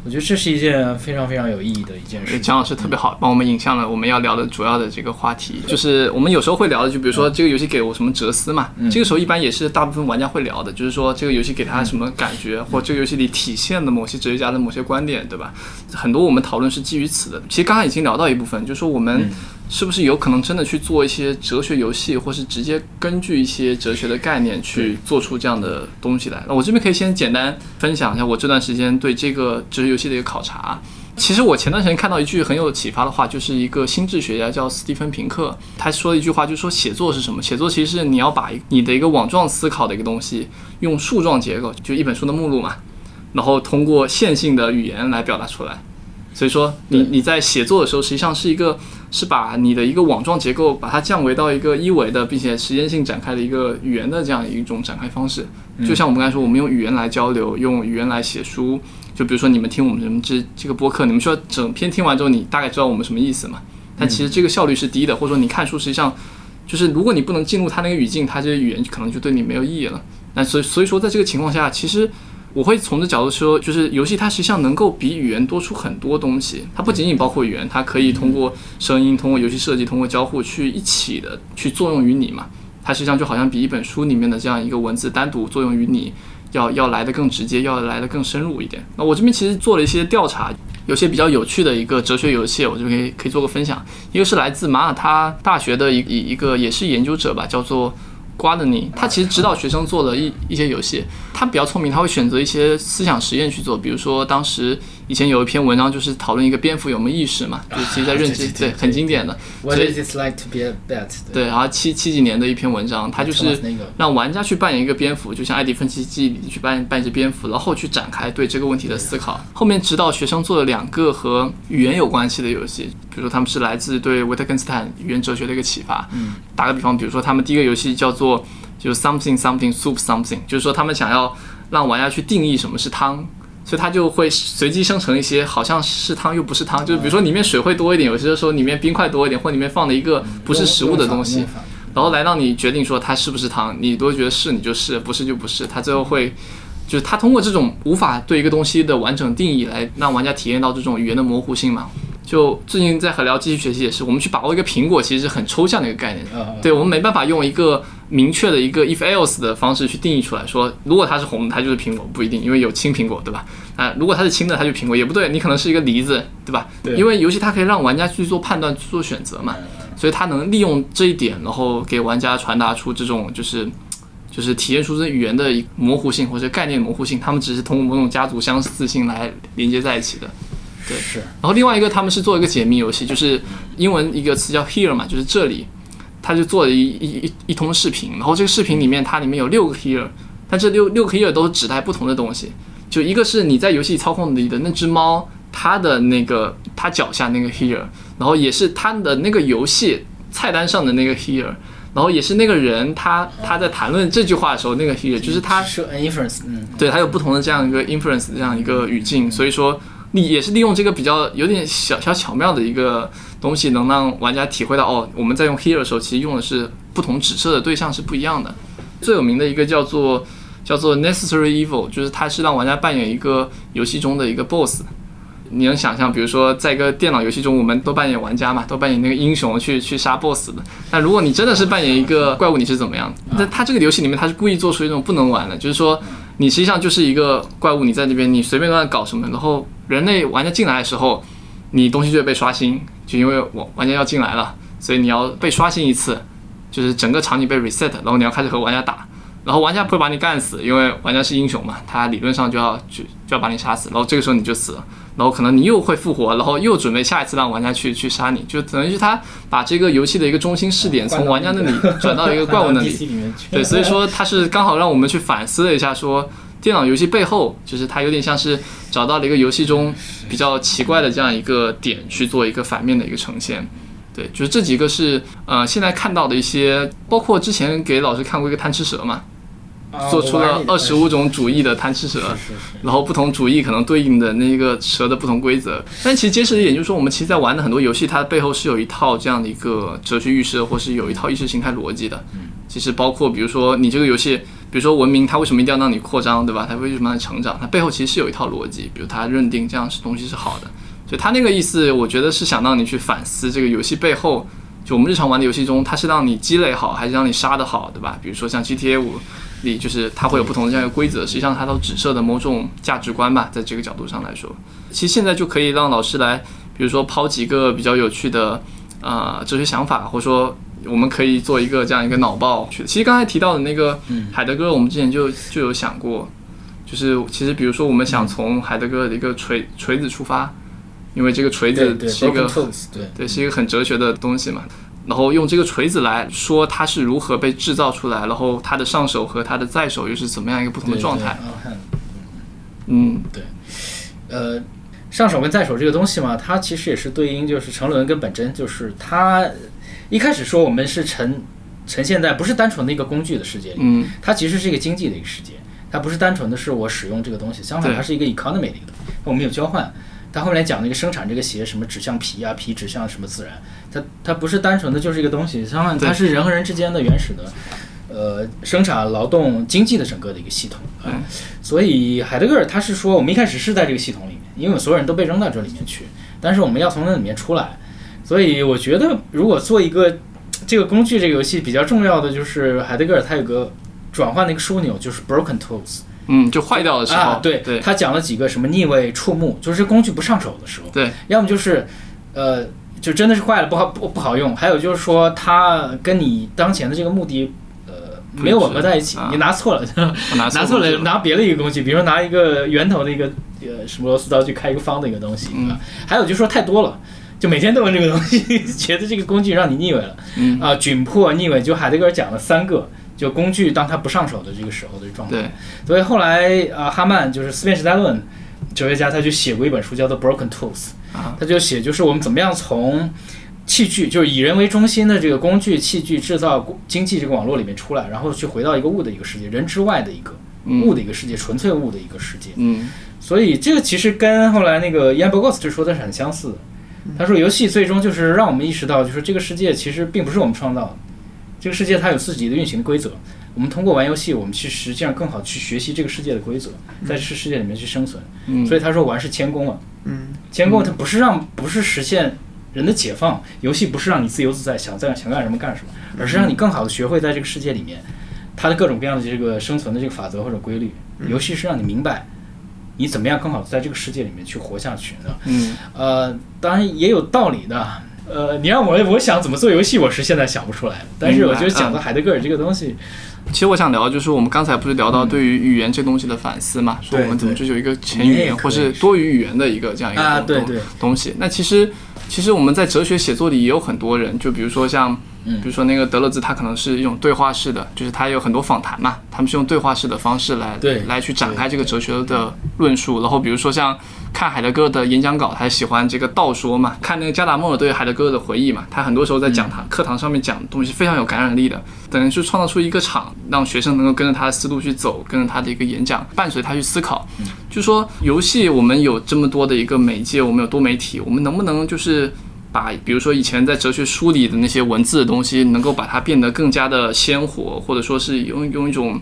我觉得这是一件非常非常有意义的一件事。姜老师特别好，帮我们引向了我们要聊的主要的这个话题，就是我们有时候会聊的，就比如说这个游戏给我什么哲思嘛，这个时候一般也是大部分玩家会聊的，就是说这个游戏给他什么感觉，或这个游戏里体现的某些哲学家的某些观点，对吧？很多我们讨论是基于此的。其实刚才已经聊到一部分，就是说我们是不是有可能真的去做一些哲学游戏，或是直接根据一些哲学的概念去做出这样的东西来。那我这边可以先简单分享一下我这段时间对这个哲学游戏的一个考察。其实我前段时间看到一句很有启发的话，就是一个心智学家叫斯蒂芬平克，他说一句话，就是说写作是什么？写作其实是你要把你的一个网状思考的一个东西，用树状结构，就一本书的目录嘛，然后通过线性的语言来表达出来。所以说你在写作的时候，实际上是把你的一个网状结构把它降维到一个一维的，并且时间性展开的一个语言的这样一种展开方式。就像我们刚才说，我们用语言来交流，用语言来写书。就比如说你们听我们这个播客，你们说整篇听完之后，你大概知道我们什么意思嘛？但其实这个效率是低的，或者说你看书实际上就是如果你不能进入它那个语境，它这个语言可能就对你没有意义了。那所以说在这个情况下，其实。我会从这角度说，就是游戏它实际上能够比语言多出很多东西，它不仅仅包括语言，它可以通过声音，通过游戏设计，通过交互去一起的去作用于你嘛。它实际上就好像比一本书里面的这样一个文字单独作用于你要来得更直接，要来得更深入一点。那我这边其实做了一些调查，有些比较有趣的一个哲学游戏，我这边可以做个分享。一个是来自马耳他大学的一个也是研究者吧，叫做瓜的你，他其实指导学生做了一些游戏，他比较聪明，他会选择一些思想实验去做。比如说当时以前有一篇文章就是讨论一个蝙蝠有没有意识嘛，就是其实在认知，对，很经典的 What is it like to be a bat， 对，然后七几年的一篇文章，他就是让玩家去扮演一个蝙蝠，就像爱迪芬奇记忆里去扮演一只蝙蝠，然后去展开对这个问题的思考。后面指导学生做了2个和语言有关系的游戏，比如说他们是来自对维特根斯坦语言哲学的一个启发。打个比方，比如说他们第一个游戏叫做就是 something something soup something， 就是说他们想要让玩家去定义什么是汤，所以他就会随机生成一些好像是汤又不是汤，就是比如说里面水会多一点，有些时候里面冰块多一点，或里面放了一个不是食物的东西，然后来让你决定说它是不是汤，你都觉得是你就是，不是就不是。他最后会就是他通过这种无法对一个东西的完整定义来让玩家体验到这种语言的模糊性嘛。就最近在和聊机器学习也是，我们去把握一个苹果其实是很抽象的一个概念，对，我们没办法用一个明确的一个 if else 的方式去定义出来，说如果它是红的它就是苹果，不一定，因为有青苹果对吧，如果它是青的它就苹果也不对，你可能是一个梨子对吧，对，因为游戏它可以让玩家去做判断去做选择嘛，所以它能利用这一点，然后给玩家传达出这种就是体验出这语言的模糊性或者概念模糊性，他们只是通过某种家族相似性来连接在一起的，对，是。然后另外一个他们是做一个解谜游戏，就是英文一个词叫 here 嘛，就是这里，他就做了一通视频，然后这个视频里面它里面有6个 here， 但这六个 here 都指代不同的东西，就一个是你在游戏操控里的那只猫，它的那个它脚下那个 here， 然后也是它的那个游戏菜单上的那个 here。然后也是那个人他在谈论这句话的时候那个 here， 就是他是 inference， 对，他有不同的这样一个 inference 这样一个语境，所以说你也是利用这个比较有点小巧妙的一个东西，能让玩家体会到哦，我们在用 here 的时候其实用的是不同指涉的对象是不一样的。最有名的一个叫做 necessary evil， 就是它是让玩家扮演一个游戏中的一个 boss。你能想象比如说在一个电脑游戏中我们都扮演玩家嘛，都扮演那个英雄去杀 boss 的，那如果你真的是扮演一个怪物你是怎么样的？但他这个游戏里面他是故意做出一种不能玩的，就是说你实际上就是一个怪物，你在那边你随便乱搞什么，然后人类玩家进来的时候你东西就会被刷新，就因为玩家要进来了，所以你要被刷新一次，就是整个场景被 reset， 然后你要开始和玩家打，然后玩家不会把你干死，因为玩家是英雄嘛，他理论上就要把你杀死，然后这个时候你就死了，然后可能你又会复活，然后又准备下一次让玩家去杀你，就等于是他把这个游戏的一个中心视点从玩家那里转到一个怪物那里，对，所以说他是刚好让我们去反思了一下，说电脑游戏背后就是他有点像是找到了一个游戏中比较奇怪的这样一个点去做一个反面的一个呈现。对，就是这几个是现在看到的一些，包括之前给老师看过一个贪吃蛇嘛，做出了25种主义的贪吃蛇，然后不同主义可能对应的那个蛇的不同规则。但其实揭示一点就是说，我们其实在玩的很多游戏它背后是有一套这样的一个哲学预设，或是有一套意识形态逻辑的。其实包括比如说你这个游戏，比如说文明它为什么一定要让你扩张对吧，它为什么让你成长，它背后其实是有一套逻辑，比如它认定这样东西是好的，所以它那个意思我觉得是想让你去反思这个游戏背后，就我们日常玩的游戏中它是让你积累好还是让你杀得好对吧。比如说像 GTA 5里就是它会有不同的这样一个规则，实际上它都指涉的某种价值观吧，在这个角度上来说，其实现在就可以让老师来比如说抛几个比较有趣的哲学想法，或者说我们可以做一个这样一个脑爆。其实刚才提到的那个海德格尔我们之前就有想过，就是其实比如说我们想从海德格尔的一个锤子出发，因为这个锤子是一个 对是一个很哲学的东西嘛，然后用这个锤子来说它是如何被制造出来，然后它的上手和它的在手又是怎么样一个不同的状态。对对对，上手跟在手这个东西嘛，它其实也是对应就是沉沦跟本真，就是它一开始说我们是沉陷在不是单纯的一个工具的世界里，它其实是一个经济的一个世界，它不是单纯的是我使用这个东西，相反它是一个 economy 的一个东西，我们有交换。他后面讲那个生产这个鞋什么指向皮啊，皮指向什么自然，它不是单纯的就是一个东西，相反它是人和人之间的原始的生产劳动经济的整个的一个系统。所以海德格尔他是说我们一开始是在这个系统里面，因为我们所有人都被扔到这里面去，但是我们要从那里面出来。所以我觉得如果做一个这个工具这个游戏比较重要的就是海德格尔他有个转换的一个枢纽，就是 broken tools，就坏掉的时候对，他讲了几个什么逆位触目，就是工具不上手的时候，对，要么就是就真的是坏了，不好用，还有就是说他跟你当前的这个目的没有吻合在一起，你拿错了拿错了拿别的一个工具，比如说拿一个圆头的一个什么螺丝刀去开一个方的一个东西，还有就是说太多了，就每天都用这个东西觉得这个工具让你逆位了窘迫逆位，就海德格尔讲了3个，就工具当它不上手的这个时候的状态。所以后来哈曼就是斯宾时代论哲学家，他就写过一本书叫做 Broken Tools，他就写就是我们怎么样从器具，就是以人为中心的这个工具器具制造经济这个网络里面出来，然后去回到一个物的一个世界，人之外的一个物的一个世界，纯粹物的一个世界。所以这个其实跟后来那个 Ian Bogost 说的是很相似的，他说游戏最终就是让我们意识到，就是这个世界其实并不是我们创造的，这个世界它有自己的运行的规则，我们通过玩游戏，我们去实际上更好去学习这个世界的规则，在这世界里面去生存。所以他说玩是谦恭了。谦恭它不是实现人的解放，游戏不是让你自由自在，想干什么干什么，而是让你更好的学会在这个世界里面，它的各种各样的这个生存的这个法则或者规律。游戏是让你明白你怎么样更好在这个世界里面去活下去呢？当然也有道理的。你让我想怎么做游戏，我是现在想不出来。但是我觉得讲到海德格尔这个东西，其实我想聊就是我们刚才不是聊到对于语言这东西的反思嘛，说我们怎么追求一个全语言或是多语语言的一个这样一个东西。那其实我们在哲学写作里也有很多人，就比如说像。比如说那个德勒兹，他可能是一种对话式的，就是他有很多访谈嘛，他们是用对话式的方式来去展开这个哲学的论述。然后比如说像看海德格尔的演讲稿，他喜欢这个道说嘛，看那个加达莫尔对海德格尔的回忆嘛，他很多时候在讲堂课堂上面讲的东西非常有感染力的，等于去创造出一个场，让学生能够跟着他的思路去走，跟着他的一个演讲，伴随他去思考。就说游戏我们有这么多的一个媒介，我们有多媒体，我们能不能就是把比如说以前在哲学书里的那些文字的东西能够把它变得更加的鲜活，或者说是用一种，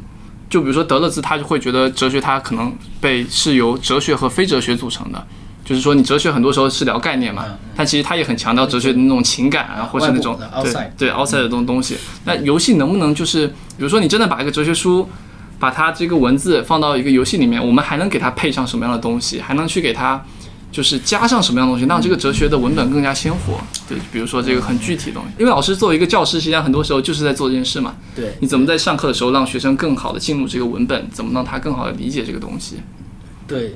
就比如说德勒兹他就会觉得哲学它可能是由哲学和非哲学组成的，就是说你哲学很多时候是聊概念嘛，但其实他也很强调哲学的那种情感啊，或是那种对 outside 的这种东西。那游戏能不能就是比如说你真的把一个哲学书把它这个文字放到一个游戏里面，我们还能给它配上什么样的东西，还能去给它就是加上什么样的东西，让这个哲学的文本更加鲜活。对，比如说这个很具体的东西，因为老师作为一个教师，实际上很多时候就是在做这件事嘛。对，你怎么在上课的时候让学生更好的进入这个文本，怎么让他更好的理解这个东西？对，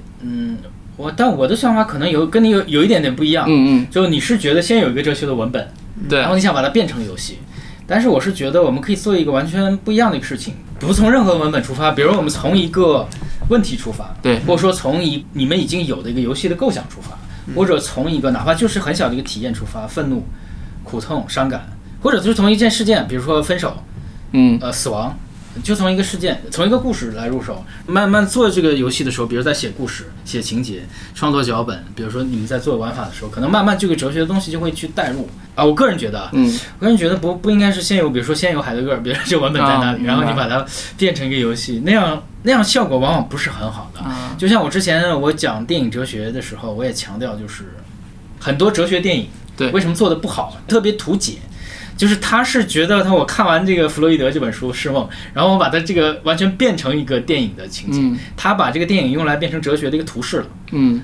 但我的想法可能跟你有一点点不一样。就你是觉得先有一个哲学的文本，对，然后你想把它变成游戏。但是我是觉得我们可以做一个完全不一样的一个事情，不从任何文本出发，比如我们从一个问题出发，对，或者说从你们已经有的一个游戏的构想出发，或者从一个哪怕就是很小的一个体验出发，愤怒、苦痛、伤感，或者就是从一件事件，比如说分手，死亡，就从一个事件，从一个故事来入手，慢慢做这个游戏的时候，比如在写故事、写情节、创作脚本，比如说你们在做玩法的时候，可能慢慢这个哲学的东西就会去带入啊。我个人觉得，不应该是先有海德格尔，比如这文本在那里，然后你把它变成一个游戏，那样效果往往不是很好的。就像我之前我讲电影哲学的时候，我也强调，就是很多哲学电影为什么做得不好，特别图解。就是他是觉得我看完这个弗洛伊德这本书《释梦》，然后我把它这个完全变成一个电影的情节，他把这个电影用来变成哲学的一个图示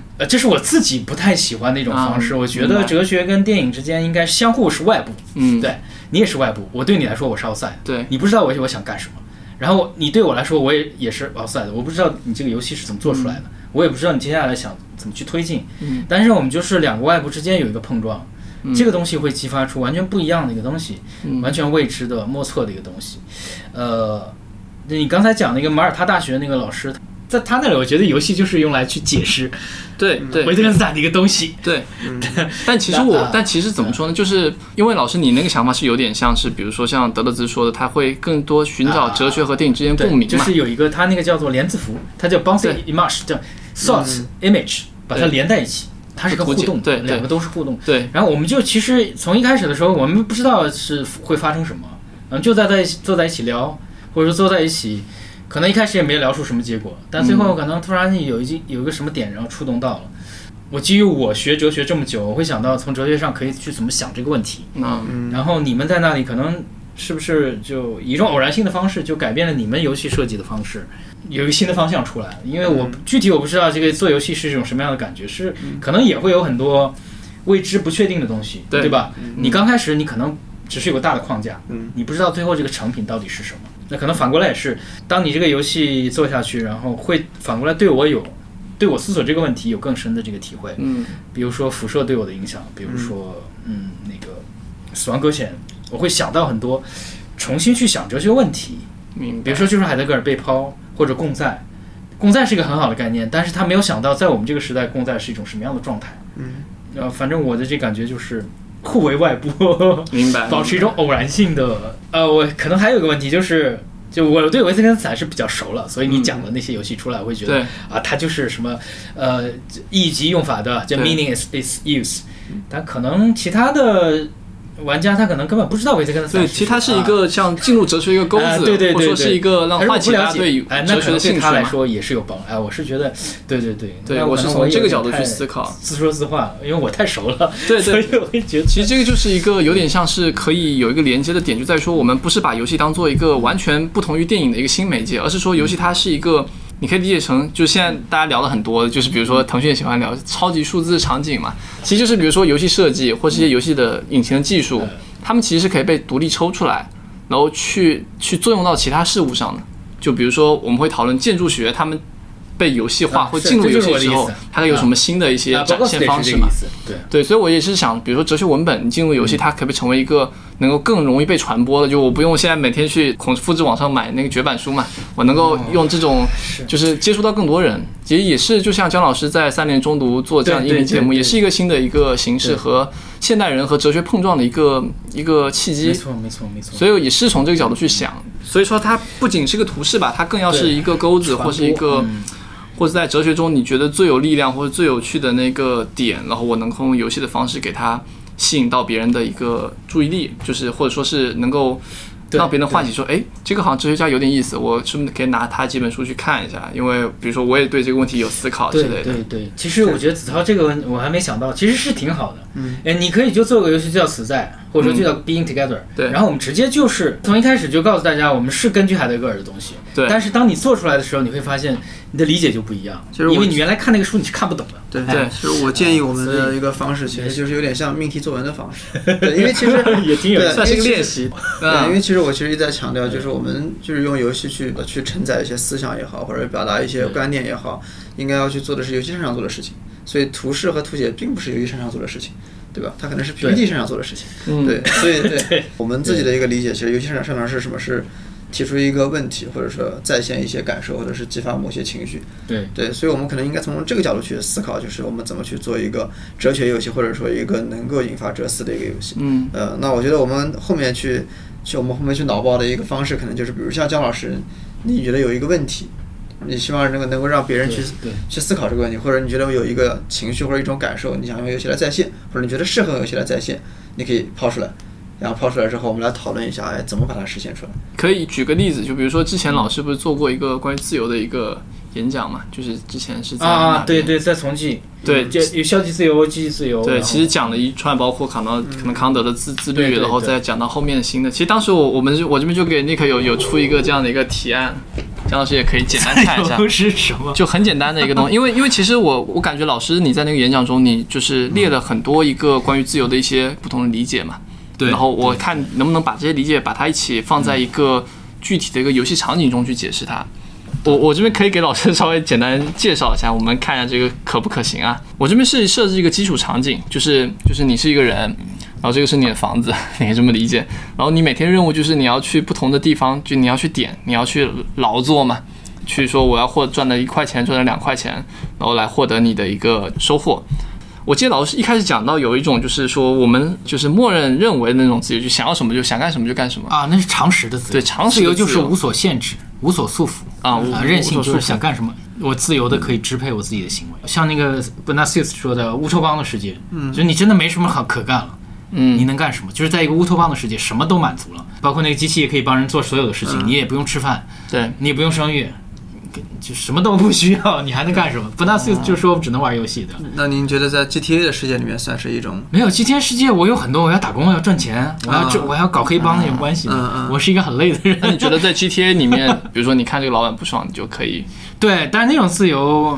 了。这是我自己不太喜欢的一种方式。我觉得哲学跟电影之间应该相互是外部，对你也是外部，我对你来说我是 outside， 对你不知道我想干什么，然后你对我来说我也是 outside， 我不知道你这个游戏是怎么做出来的，我也不知道你接下来想怎么去推进。但是我们就是两个外部之间有一个碰撞。这个东西会激发出完全不一样的一个东西，完全未知的莫测的一个东西。你刚才讲那个马耳他大学那个老师，在他那里我觉得游戏就是用来去解释对维特根斯坦的一个东西。对，但其实怎么说呢，就是因为老师你那个想法是有点像是比如说像德勒兹说的，他会更多寻找哲学和电影之间共鸣嘛，就是有一个他那个叫做连字符，他叫 Bounce Image， 叫 Thought Image， 把它连在一起，它是个互动，对，两个都是互动。对，然后我们就其实从一开始的时候，我们不知道是会发生什么，就坐在一起聊，或者说坐在一起，可能一开始也没聊出什么结果，但最后可能突然有一个什么点，然后触动到了。我基于我学哲学这么久，我会想到从哲学上可以去怎么想这个问题。然后你们在那里可能是不是就以一种偶然性的方式就改变了你们游戏设计的方式，有一个新的方向出来。因为我具体我不知道这个做游戏是一种什么样的感觉，是可能也会有很多未知不确定的东西，对吧？你刚开始你可能只是有个大的框架，你不知道最后这个成品到底是什么。那可能反过来也是，当你这个游戏做下去，然后会反过来对我思索这个问题有更深的这个体会。比如说辐射对我的影响，比如说那个死亡搁浅，我会想到很多，重新去想哲学问题。比如说就是海德格尔被抛，或者共在，共在是一个很好的概念，但是他没有想到在我们这个时代共在是一种什么样的状态。反正我的这感觉就是互为外部，保持一种偶然性的。我可能还有一个问题就是。就我对维特根斯坦是比较熟了，所以你讲的那些游戏出来，我会觉得它就是什么意义及用法的，叫 meaning is use。但可能其他的玩家他可能根本不知道 WAY 这个。对，其实它是一个像进入哲学一个钩子，对对对对，或者说是一个让唤起大家对哲学的兴趣嘛。那可能对他来说也是有帮。我是觉得，对对对，对我是从这个角度去思考，自说自话，因为我太熟了，对对，所以我会觉得，其实这个就是一个有点像是可以有一个连接的点，就在说我们不是把游戏当做一个完全不同于电影的一个新媒介，而是说游戏它是一个。你可以理解成，就现在大家聊了很多，就是比如说腾讯也喜欢聊超级数字场景嘛，其实就是比如说游戏设计或是一些游戏的引擎的技术，他们其实是可以被独立抽出来，然后去作用到其他事物上的。就比如说我们会讨论建筑学，他们被游戏化或进入游戏之后，它有什么新的一些展现方式嘛？对，所以我也是想，比如说哲学文本，你进入游戏，它可不可以成为一个能够更容易被传播的？就我不用现在每天去复制网上买那个绝版书嘛，我能够用这种，就是接触到更多人。其实也是，就像姜老师在三联中读做这样的音频节目，也是一个新的一个形式和现代人和哲学碰撞的一个契机。没错，没错，没错。所以也是从这个角度去想，所以说它不仅是个图示吧，它更要是一个钩子或是一个。或者在哲学中你觉得最有力量或者最有趣的那个点，然后我能够用游戏的方式给它吸引到别人的一个注意力，就是或者说是能够让别人唤起说，哎，这个好像哲学家有点意思，我是不是可以拿他几本书去看一下？因为比如说我也对这个问题有思考之类的。对对对，其实我觉得子韬这个问题我还没想到，其实是挺好的。你可以就做个游戏叫死在，或者说就叫 being together。对。然后我们直接就是从一开始就告诉大家，我们是根据海德格尔的东西。对。但是当你做出来的时候，你会发现你的理解就不一样，因为你原来看那个书你是看不懂的。对对，其实我建议我们的一个方式，其实就是有点像命题作文的方式，对，因为其实也挺有，算是一个练习。对，因为其实我一直在强调，就是我们就是用游戏去承载一些思想也好，或者表达一些观点也好，应该要去做的是游戏擅长做的事情。所以图示和图解并不是游戏擅长做的事情，对吧？它可能是 PPT 擅长做的事情。对，所以对我们自己的一个理解，其实游戏擅长是什么？是提出一个问题，或者说再现一些感受，或者是激发某些情绪。对对，所以我们可能应该从这个角度去思考，就是我们怎么去做一个哲学游戏，或者说一个能够引发哲思的一个游戏。那我觉得我们后面去脑爆的一个方式，可能就是比如像姜老师，你觉得有一个问题，你希望能够让别人去思考这个问题，或者你觉得有一个情绪或者一种感受，你想用游戏来再现，或者你觉得适合用游戏来再现，你可以抛出来。然后抛出来之后，我们来讨论一下，哎，怎么把它实现出来？可以举个例子，就比如说之前老师不是做过一个关于自由的一个演讲嘛，就是之前是在对对，在重庆，对，就有消极自由、积极自由。对，其实讲了一串，包括可能康德的自律，对对对，然后再讲到后面的新的。其实当时我这边就给 Nick 有出一个这样的一个提案。姜老师也可以简单看一下是什么，就很简单的一个东西，因为其实我感觉老师你在那个演讲中，你就是列了很多一个关于自由的一些不同的理解嘛。然后我看能不能把这些理解把它一起放在一个具体的一个游戏场景中去解释它。我这边可以给老师稍微简单介绍一下，我们看一下这个可不可行啊。我这边是设置一个基础场景，就是你是一个人，然后这个是你的房子，你可以这么理解。然后你每天任务就是你要去不同的地方，就你要去点，你要去劳作嘛，去说我要赚了1块钱，赚了2块钱，然后来获得你的一个收获。我记得老师一开始讲到有一种就是说我们就是默认认为的那种自由，就想要什么就想干什么就干什么啊，那是常识的自由。对，常识的自由就是无所限制、无所束缚啊，任性就是想干什么，我自由的可以支配我自己的行为。像那个 Bonacieux 说的乌托邦的世界，就你真的没什么可干了，你能干什么？就是在一个乌托邦的世界，什么都满足了，包括那个机器也可以帮人做所有的事情，你也不用吃饭，对你也不用生育。就什么都不需要，你还能干什么？不那是就说只能玩游戏的。那您觉得在 GTA 的世界里面算是一种？没有 GTA 世界，我有很多，我要打工，我要赚钱，我要搞黑帮那种关系。我是一个很累的人。那你觉得在 GTA 里面，比如说你看这个老板不爽，你就可以？对，但是那种自由，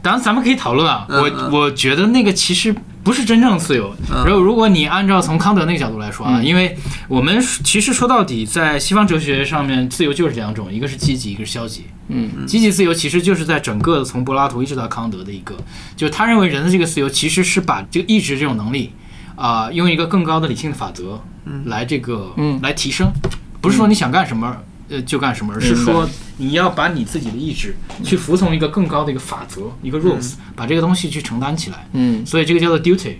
当然咱们可以讨论啊。我觉得那个其实不是真正自由。然后如果你按照从康德那个角度来说啊，因为我们其实说到底，在西方哲学上面，自由就是两种，一个是积极，一个是消极。积极自由其实就是在整个从柏拉图一直到康德的一个，就是他认为人的这个自由其实是把这个意志这种能力啊，用一个更高的理性的法则来来提升，不是说你想干什么就干什么，而是说你要把你自己的意志去服从一个更高的一个法则，一个 rules， 把这个东西去承担起来。所以这个叫做 duty。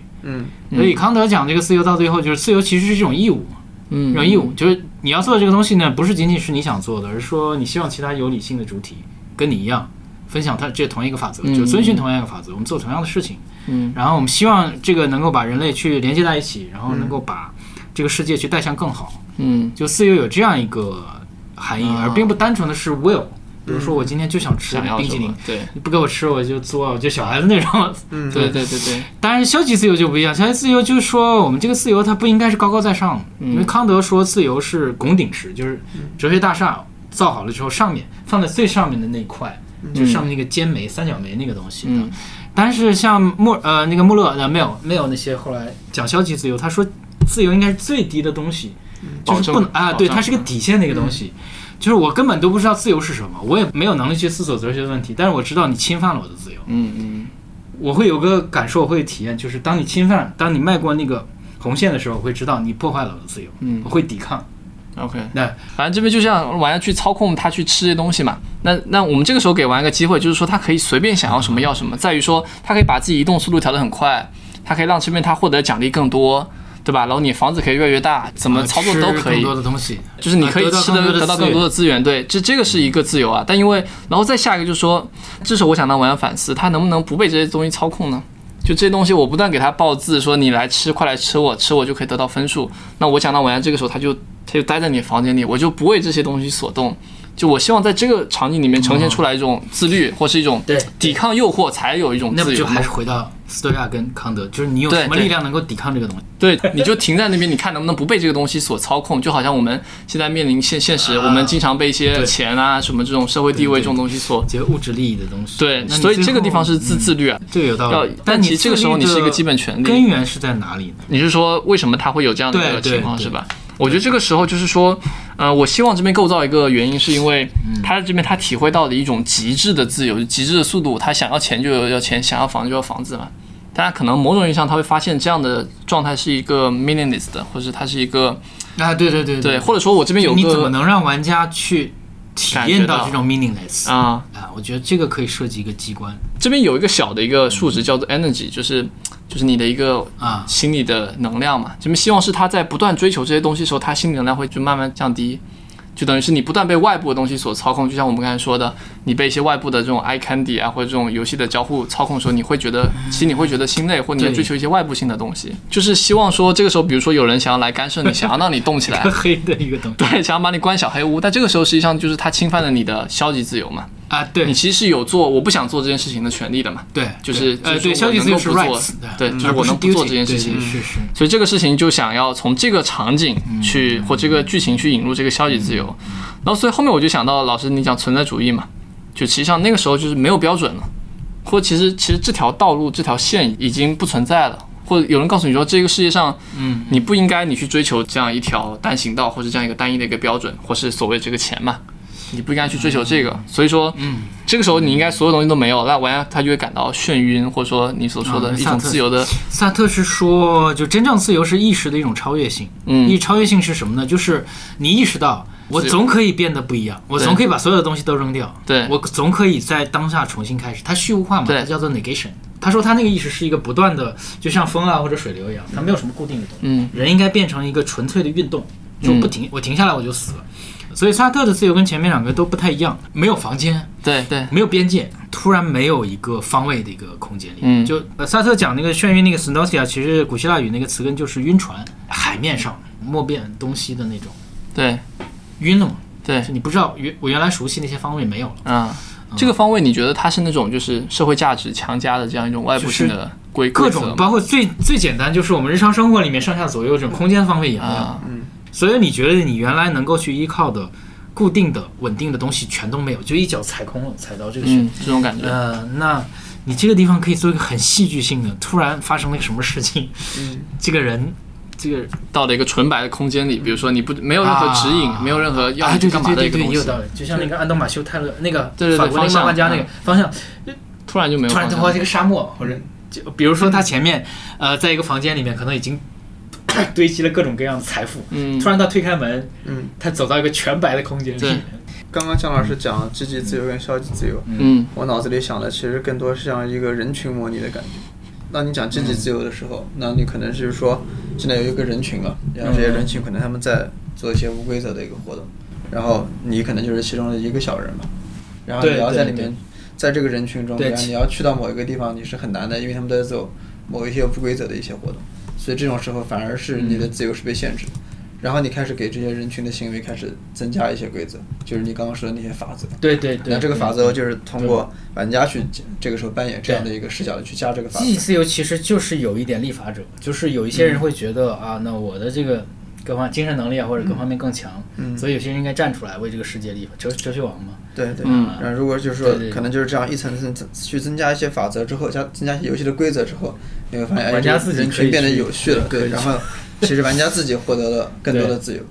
所以康德讲这个自由到最后就是自由其实是这种义务。义务就是你要做的这个东西呢，不是仅仅是你想做的，而是说你希望其他有理性的主体跟你一样分享它这同一个法则，就遵循同样一个法则，我们做同样的事情。然后我们希望这个能够把人类去连接在一起，然后能够把这个世界去带向更好，嗯，就似有这样一个含义，而并不单纯的是 will。比如说我今天就想吃冰淇淋，对，你不给我吃我就作，我就小孩子那种。嗯，对对对对。当然，消极自由就不一样，消极自由就是说我们这个自由它不应该是高高在上，因为康德说自由是拱顶石，就是哲学大厦造好了之后，上面放在最上面的那一块，就是上面那个尖梅、三角梅那个东西。嗯。但是像那个穆勒的没有那些后来讲消极自由，他说自由应该是最低的东西，就是不能啊，对，它是个底线的一个东西。就是我根本都不知道自由是什么，我也没有能力去思索哲学的问题，但是我知道你侵犯了我的自由。嗯嗯，我会有个感受，我会体验，就是当你侵犯，当你迈过那个红线的时候，我会知道你破坏了我的自由。嗯，我会抵抗。OK， 那反正这边就像玩家去操控他去吃这些东西嘛。那我们这个时候给玩一个机会，就是说他可以随便想要什么要什么，在于说他可以把自己移动速度调得很快，他可以让这边他获得奖励更多。对吧？然后你房子可以越来越大，怎么操作都可以。更多的东西，就是你可以吃的得到更多的资源。对，这个是一个自由啊。但因为，然后再下一个就是说，至少我想让玩家反思，他能不能不被这些东西操控呢？就这些东西，我不断给他报字，说你来吃，快来吃我，吃我就可以得到分数。那我想让玩家这个时候，他就待在你房间里，我就不为这些东西所动。就我希望在这个场景里面呈现出来一种自律，或是一种抵抗诱惑，才有一种自由。那就还是回到斯多亚跟康德，就是你有什么力量能够抵抗这个东西？对，你就停在那边，你看能不能不被这个东西所操控？就好像我们现在面临现实，我们经常被一些钱啊、什么这种社会地位这种东西所，这些物质利益的东西。对，所以这个地方是自律啊，对，有道理。但其实这个时候你是一个基本权利，根源是在哪里呢？你是说为什么他会有这样的一个情况是吧？我觉得这个时候就是说，我希望这边构造一个原因，是因为他这边他体会到的一种极致的自由，极致的速度，他想要钱就要钱，想要房子就要房子嘛。但可能某种意义上他会发现这样的状态是一个 meaningless 的，或者他是一个啊，对对对 对, 对，或者说我这边有个，你怎么能让玩家去体验到这种 meaningless 啊？我觉得这个可以设计一个机关。这边有一个小的一个数值叫做 energy， 就是你的一个心理的能量嘛，这边希望是他在不断追求这些东西的时候，他心理能量会就慢慢降低，就等于是你不断被外部的东西所操控，就像我们刚才说的，你被一些外部的这种 eye candy 啊，或者这种游戏的交互操控的时候，你会觉得心里会觉得心累，或者你要追求一些外部性的东西，就是希望说这个时候，比如说有人想要来干涉你，想要让你动起来，黑的一个东西，对，想要把你关小黑屋，但这个时候实际上就是他侵犯了你的消极自由嘛。啊，对，你其实是有做我不想做这件事情的权利的嘛。对，就是对，消极自由是 rights， 对，就是我能不做这件事情，是是。所以这个事情就想要从这个场景去或这个剧情去引入这个消极自由，然后所以后面我就想到老师你讲存在主义嘛，就其实上那个时候就是没有标准了，或其实这条道路这条线已经不存在了，或者有人告诉你说这个世界上，你不应该你去追求这样一条单行道，或是这样一个单一的一个标准，或是所谓这个钱嘛。你不应该去追求这个，所以说，这个时候你应该所有东西都没有，那玩家他就会感到眩晕，或者说你所说的一种自由的。萨特是说，就真正自由是意识的一种超越性。超越性是什么呢？就是你意识到，我总可以变得不一样，我总可以把所有的东西都扔掉，对，我总可以在当下重新开始。它虚无化嘛，它叫做 negation。他说他那个意识是一个不断的，就像风啊或者水流一样，它没有什么固定的东西。人应该变成一个纯粹的运动，就不停，我停下来我就死了。所以萨特的自由跟前面两个都不太一样，没有房间，对对，没有边界，突然没有一个方位的一个空间里。就萨特讲那个眩晕那个 synosia， 其实古希腊语那个词根就是晕船，海面上莫辨东西的那种。对，晕了嘛？对，你不知道我原来熟悉那些方位没有了。这个方位你觉得它是那种就是社会价值强加的这样一种外部性的规则，各种包括最简单就是我们日常生活里面上下左右这种空间方位也没有。所以你觉得你原来能够去依靠的固定的稳定的东西全都没有，就一脚踩空了，踩到这个选择，这种感觉。那你这个地方可以做一个很戏剧性的，突然发生了一个什么事情，这个人到了一个纯白的空间里，比如说你没有任何指引，没有任何要去干嘛的一个东西。对对对对，有道理。就像那个安东马修泰勒那个法国那个漫画家那个方向，突然就没有，突然到一个沙漠，或者就比如说他前面在一个房间里面可能已经堆积了各种各样的财富，突然他推开门，他走到一个全白的空间里。刚刚姜老师讲积极自由跟消极自由，我脑子里想的其实更多是像一个人群模拟的感觉。当你讲积极自由的时候，那你可能就是说现在有一个人群了，然后这些人群可能他们在做一些无规则的一个活动，然后你可能就是其中的一个小人嘛，然后你要在里面，在这个人群中，你要去到某一个地方你是很难的，因为他们都在做某一些不规则的一些活动。所以这种时候反而是你的自由是被限制的，然后你开始给这些人群的行为开始增加一些规则，就是你刚刚说的那些法则。对对对。那这个法则就是通过玩家去这个时候扮演这样的一个视角的去加这个法则。自由其实就是有一点立法者，就是有一些人会觉得啊，那我的这个各方精神能力啊或者各方面更强，所以有些人应该站出来为这个世界立法，哲学王嘛。对对。然后如果就是说对对可能就是这样一层层去增加一些法则之后，增加一些游戏的规则之后，你会发现玩家自己人群变得有序了，对，然后。其实玩家自己获得了更多的自由，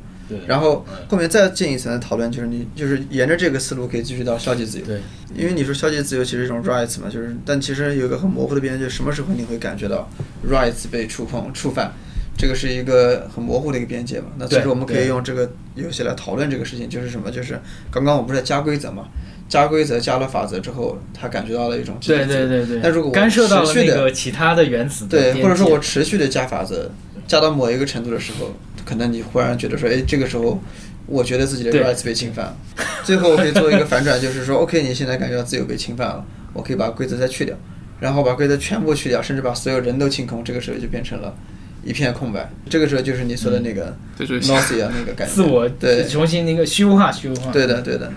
然后后面再进一层的讨论就是你就是沿着这个思路可以继续到消极自由，对，因为你说消极自由其实是一种 rights 嘛，就是但其实有一个很模糊的边界，就是什么时候你会感觉到 rights 被触犯，这个是一个很模糊的一个边界嘛。那其实我们可以用这个游戏来讨论这个事情，就是什么，就是刚刚我不是在加规则嘛。加规则加了法则之后他感觉到了一种对对对对，但如果我持续的干涉到了那个其他的原子的对，或者说我持续的加法则加到某一个程度的时候，可能你忽然觉得说哎，这个时候我觉得自己的 rights 被侵犯，最后我可以做一个反转，就是说 OK 你现在感觉到自由被侵犯了，我可以把规则再去掉，然后把规则全部去掉，甚至把所有人都清空，这个时候就变成了一片空白，这个时候就是你说的那个 nausea 那个感觉，自我对重新那个虚无化，对的对的，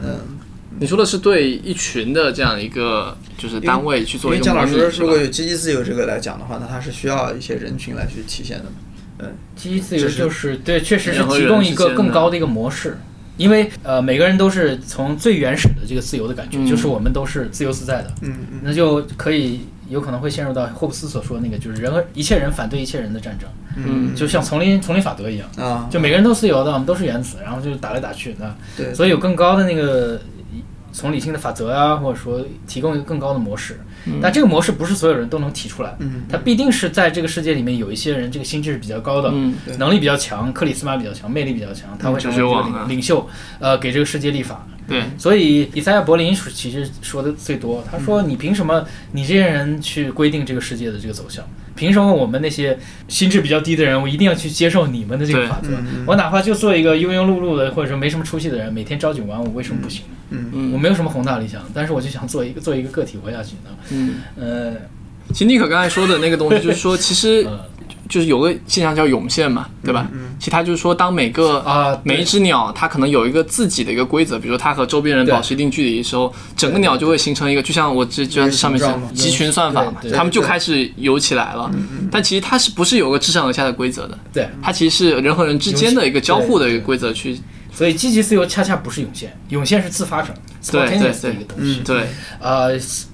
你说的是对一群的这样一个就是单位去做一个模拟，因为姜老师如果有积极自由这个来讲的话，那它是需要一些人群来去体现的嘛。对，积极自由就是对，确实是提供一个更高的一个模式，因为每个人都是从最原始的这个自由的感觉，就是我们都是自由自在的，那就可以有可能会陷入到霍布斯所说的那个就是人和一切人反对一切人的战争，就像丛林法则一样啊，就每个人都自由的，我们都是原子，然后就打来打去，那对，所以有更高的那个。从理性的法则啊，或者说提供一个更高的模式，但这个模式不是所有人都能提出来，它必定是在这个世界里面有一些人这个心智是比较高的，能力比较强，克里斯玛比较强，魅力比较强，他会成为这个领袖，给这个世界立法。对，所以以赛亚·柏林其实说的最多，他说你凭什么你这些人去规定这个世界的这个走向，凭什么我们那些心智比较低的人我一定要去接受你们的这个法则，我哪怕就做一个庸庸碌碌的或者说没什么出息的人，每天朝九晚五，为什么不行？我没有什么宏大理想，但是我就想做一个个体活下去呢。其实尼克刚才说的那个东西就是说其实就是有个现象叫涌现嘛，对吧？其实他就是说，当每一只鸟，它可能有一个自己的一个规则，比如说它和周边人保持一定距离的时候，整个鸟就会形成一个，就像我这上面是集群算法嘛，他们就开始游起来了。但其实它是不是有个自上而下的规则的？对，它其实是人和人之间的一个交互的一个规则去。所以积极自由恰恰不是涌现是自发成 spontaneous 的一个东西，对，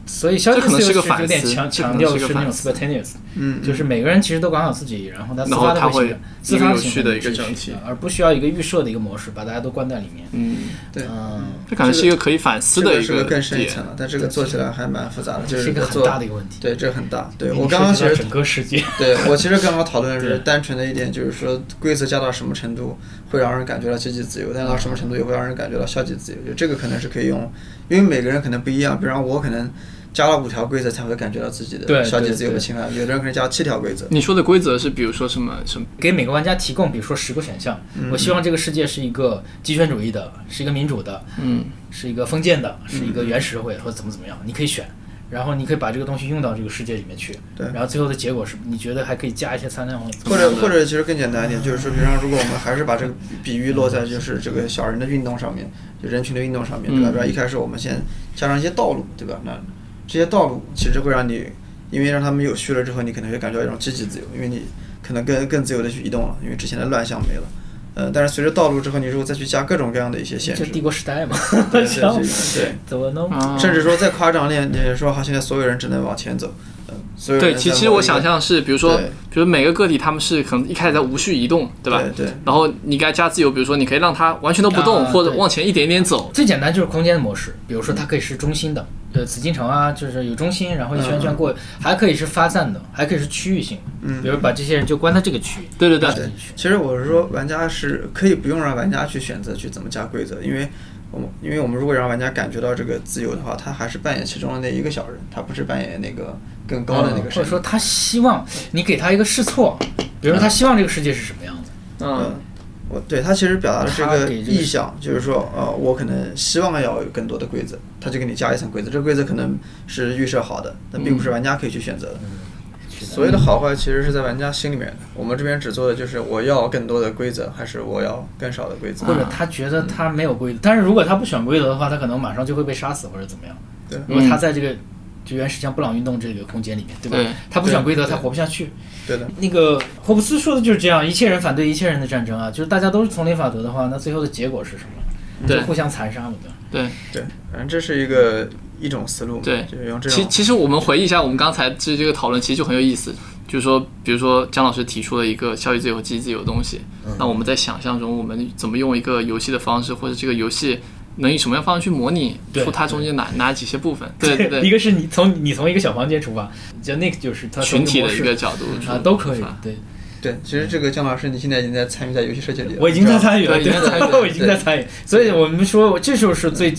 所以消极自由是有点强调是那种 spontaneous， 就是每个人其实都管好自己，然后他自发有趣的一个整体，而不需要一个预设的一个模式把大家都关在里面。对，这可能是一个可以反思的一个点，这个是个更深一层了，但这个做起来还蛮复杂的，就是一个很大的一个问题。对，这很大。对，我刚刚其实整个世界，对我其实刚刚讨论是单纯的一点，就是说规则加到什么程度会让人感觉到积极自由。但到什么程度也会让人感觉到消极自由，就这个可能是可以用，因为每个人可能不一样，比方我可能加了5条规则才会感觉到自己的消极自由的侵犯，有的人可能加7条规则。你说的规则是比如说什么给每个玩家提供比如说10个选项，我希望这个世界是一个集权主义的，是一个民主的，是一个封建的，是一个原始社会，或者怎么样你可以选，然后你可以把这个东西用到这个世界里面去，对，然后最后的结果是你觉得还可以加一些参量或者其实更简单一点，就是说比方如果我们还是把这个比喻落在就是这个小人的运动上面，就人群的运动上面，对吧？然后一开始我们先加上一些道路，对吧？那这些道路其实会让你，因为让他们有序了之后，你可能会感觉到一种积极自由，因为你可能更自由的去移动了，因为之前的乱象没了。但是随着道路之后，你如果再去加各种各样的一些限制，就帝国时代嘛，对，怎么弄？甚至说再夸张点，你说好，现在所有人只能往前走，所有人对，其实我想象是，比如每个个体他们是可能一开始在无序移动，对吧？对。然后你给他加自由，比如说你可以让他完全都不动，或者往前一点点走。最简单就是空间的模式，比如说它可以是中心的，紫禁城啊，就是有中心，然后一圈圈过，还可以是发散的，还可以是区域性的，比如把这些人就关在这个区域。对。其实我是说，玩家是可以不用让玩家去选择去怎么加规则，因为我们如果让玩家感觉到这个自由的话，他还是扮演其中的那一个小人，他不是扮演那个更高的那个神。或者说他希望你给他一个试错，比如说他希望这个世界是什么样的。对，他其实表达的这个意向，就是说，我可能希望要有更多的规则，他就给你加一层规则，这个规则可能是预设好的，但并不是玩家可以去选择的。西的。所谓的好坏其实是在玩家心里面的，我们这边只做的就是我要更多的规则，还是我要更少的规则，或者他觉得他没有规则，但是如果他不选规则的话，他可能马上就会被杀死或者怎么样。对，如果他在这个就原始像布朗运动这个空间里面，对吧？对，他不选规则，他活不下去。对的，那个霍布斯说的就是这样，一切人反对一切人的战争啊，就是大家都是丛林法则的话，那最后的结果是什么？对，互相残杀了的。对对，反正这是一种思路。对，就是用这种。其实我们回忆一下，我们刚才这个讨论其实就很有意思，就是说，比如说姜老师提出了一个效益自由、机制自由的东西，那我们在想象中，我们怎么用一个游戏的方式，或者这个游戏能以什么样方式去模拟出它中间哪几些部分？对对对，一个是你从一个小房间出发，就那个就是它群体的一个角度啊，都可以。对对，其实这个姜老师，你现在已经在参与在游戏设计里了。我已经在参与了，对，我已经在参与。所以我们说，这就是最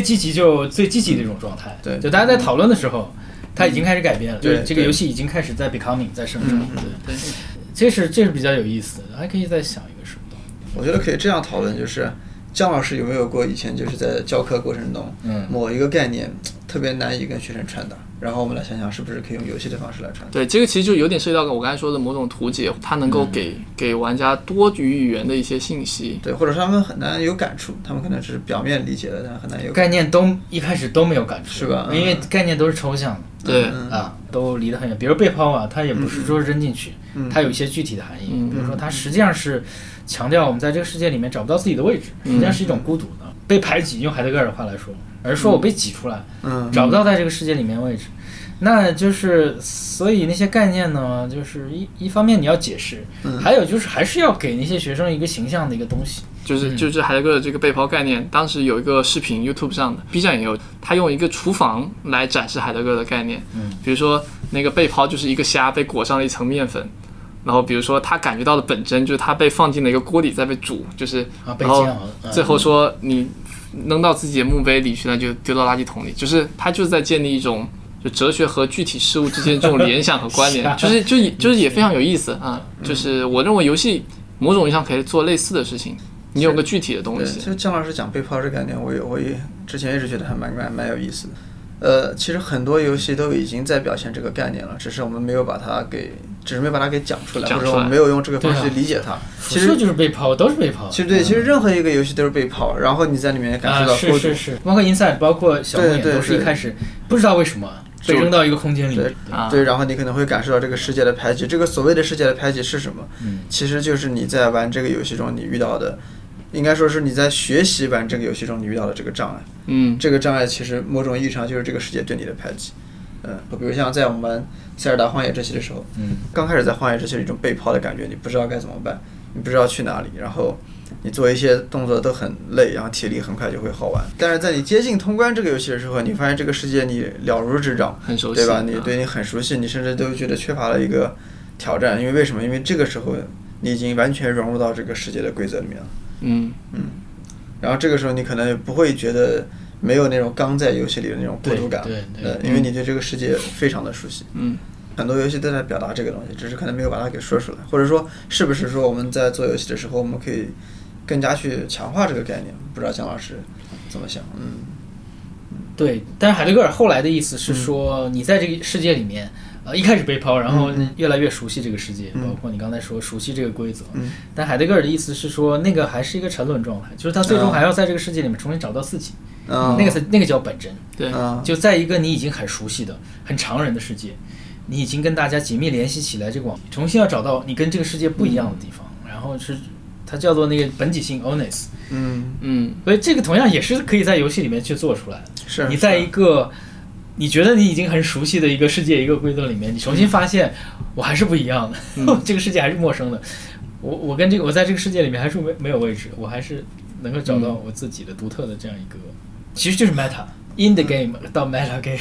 积极的一种状态。对，就大家在讨论的时候，它已经开始改变了，就是这个游戏已经开始在 becoming 在生成。对，这是比较有意思的，还可以再想一个什么东西。我觉得可以这样讨论，就是。姜老师有没有过以前就是在教课过程中，某一个概念特别难以跟学生传达，然后我们来想想是不是可以用游戏的方式来传达？对，这个其实就有点涉及到我刚才说的某种图解，它能够给玩家多语言的一些信息。对，或者他们很难有感触，他们可能只是表面理解的，但很难有概念都一开始都没有感触，是吧？因为概念都是抽象的，对啊，都离得很远。比如背包啊，它也不是说扔进去，它有一些具体的含义，比如说它实际上是。强调我们在这个世界里面找不到自己的位置，实际上是一种孤独的，被排挤。用海德格尔的话来说，而是说我被挤出来，找不到在这个世界里面位置。那就是，所以那些概念呢，就是一方面你要解释，还有就是还是要给那些学生一个形象的一个东西。就是海德格尔这个背包概念，当时有一个视频 YouTube 上的 ，B 站也有，他用一个厨房来展示海德格尔的概念。比如说那个背包就是一个虾被裹上了一层面粉。然后比如说他感觉到的本真就是他被放进了一个锅里在被煮，就是然后最后说你扔到自己的墓碑里去，那就丢到垃圾桶里，就是他就是在建立一种就哲学和具体事物之间这种联想和关联，就是也非常有意思啊。就是我认为游戏某种意义上可以做类似的事情，你有个具体的东西。就姜老师讲背包这概念，我也之前一直觉得还蛮有意思的。其实很多游戏都已经在表现这个概念了，只是没把它给讲出来，或者我们没有用这个方式去理解它。其实就是被抛，都是被抛。其实对，其实任何一个游戏都是被抛，然后你在里面感受到孤独。是，包括 Inside， 包括小木也都是一开始不知道为什么被扔到一个空间里。对，然后你可能会感受到这个世界的排挤。这个所谓的世界的排挤是什么？其实就是你在玩这个游戏中你遇到的。应该说是你在学习玩这个游戏中你遇到的这个障碍，这个障碍其实某种意义上就是这个世界对你的排挤，比如像在我们玩塞尔达荒野之息的时候，刚开始在荒野之息有一种被抛的感觉，你不知道该怎么办，你不知道去哪里，然后你做一些动作都很累，然后体力很快就会耗完。但是在你接近通关这个游戏的时候，你发现这个世界你了如指掌，很熟悉，对吧？你很熟悉，你甚至都觉得缺乏了一个挑战，因为什么？因为这个时候你已经完全融入到这个世界的规则里面了。然后这个时候你可能不会觉得没有那种刚在游戏里的那种孤独感，因为你对这个世界非常的熟悉。很多游戏都在表达这个东西，只是可能没有把它给说出来，或者说是不是说我们在做游戏的时候，我们可以更加去强化这个概念？不知道姜老师怎么想？对，但是海德格尔后来的意思是说，你在这个世界里面。一开始被抛，然后越来越熟悉这个世界，包括你刚才说熟悉这个规则。但海德格尔的意思是说，那个还是一个沉沦状态，就是他最终还要在这个世界里面重新找到自己。那个叫本真。对，就在一个你已经很熟悉的、很常人的世界，你已经跟大家紧密联系起来，这个网重新要找到你跟这个世界不一样的地方，然后是它叫做那个本体性 oneness。所以这个同样也是可以在游戏里面去做出来的。是你在一个。你觉得你已经很熟悉的一个世界一个规则里面，你重新发现我还是不一样的，这个世界还是陌生的，我跟我在这个世界里面还是没有位置，我还是能够找到我自己的独特的这样一个，其实就是 meta in the game 到 meta game。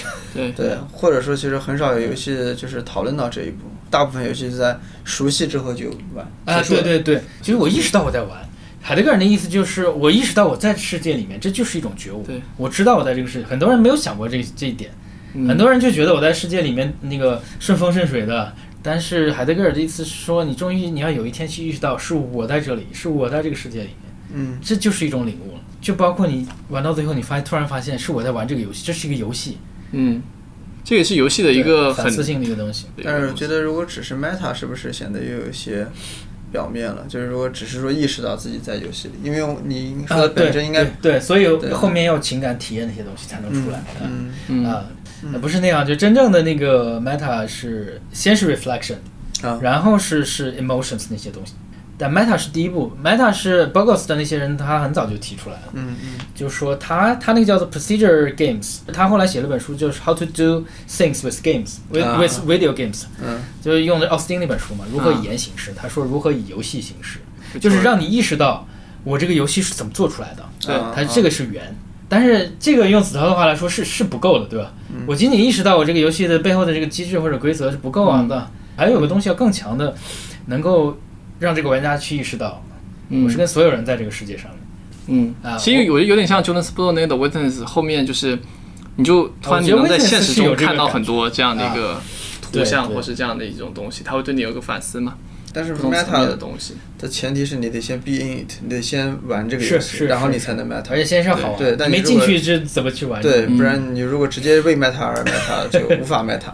对，或者说其实很少有游戏就是讨论到这一步，大部分游戏是在熟悉之后就玩啊。对，其实我意识到我在玩，海德格尔的意思就是我意识到我在世界里面，这就是一种觉悟。对，我知道我在这个世界，很多人没有想过这一点。很多人就觉得我在世界里面那个顺风顺水的，但是海德格尔的意思是说，你要有一天去意识到，是我在这里，是我在这个世界里面，这就是一种领悟了。就包括你玩到最后，你突然发现是我在玩这个游戏，这是一个游戏，这也是游戏的一个很反思性的一个东西。但是我觉得如果只是 meta 是不是显得又有一些表面了，就是如果只是说意识到自己在游戏里，因为你说的本身应该、对，所以后面要情感体验那些东西才能出来。不是那样，就真正的那个 meta 是先是 reflection、然后是 emotions 那些东西。但 meta 是第一步 ，meta 是 Bogost 的那些人，他很早就提出来了。就是说他那个叫做 procedure games， 他后来写了本书，就是 How to do things with games with video games，、就是用的奥斯汀那本书嘛，如何以言行事。他说如何以游戏行事，就是让你意识到我这个游戏是怎么做出来的。对，它这个是圆。但是这个用子韬的话来说是不够的，对吧？我仅仅意识到我这个游戏的背后的这个机制或者规则是不够的、还有个东西要更强的，能够让这个玩家去意识到，我是跟所有人在这个世界上面。其实我觉得有点像 Jonathan Blow 那个 The Witness， 后面就是你就突然你能在现实中看到很多这样的一个图像或是这样的一种东西，它会对你有个反思嘛。但是 meta 的东西的前提是你得先 be in it， 你得先玩这个游戏，然后你才能 meta， 而且先是好玩。对，但你没进去是怎么去玩？对，不然你如果直接为 meta 而 meta 就无法 meta。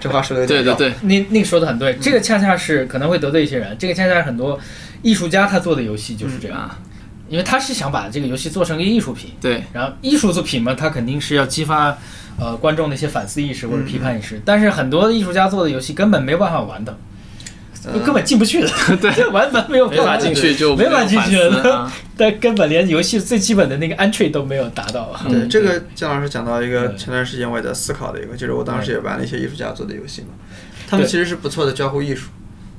这话说的有点绕。Nick 说的很对，这个恰恰是可能会得罪一些人，这个恰恰是很多艺术家他做的游戏就是这样，因为他是想把这个游戏做成一个艺术品。对，然后艺术作品嘛，他肯定是要激发观众的一些反思意识或者批判意识，但是很多艺术家做的游戏根本没有办法玩的。根本进不去的，完全没法进去，就没法进去了。但根本连游戏最基本的那个 entry 都没有达到。对，这个姜老师讲到一个前段时间我也在思考的一个，就是我当时也玩了一些艺术家做的游戏嘛，他们其实是不错的交互艺术，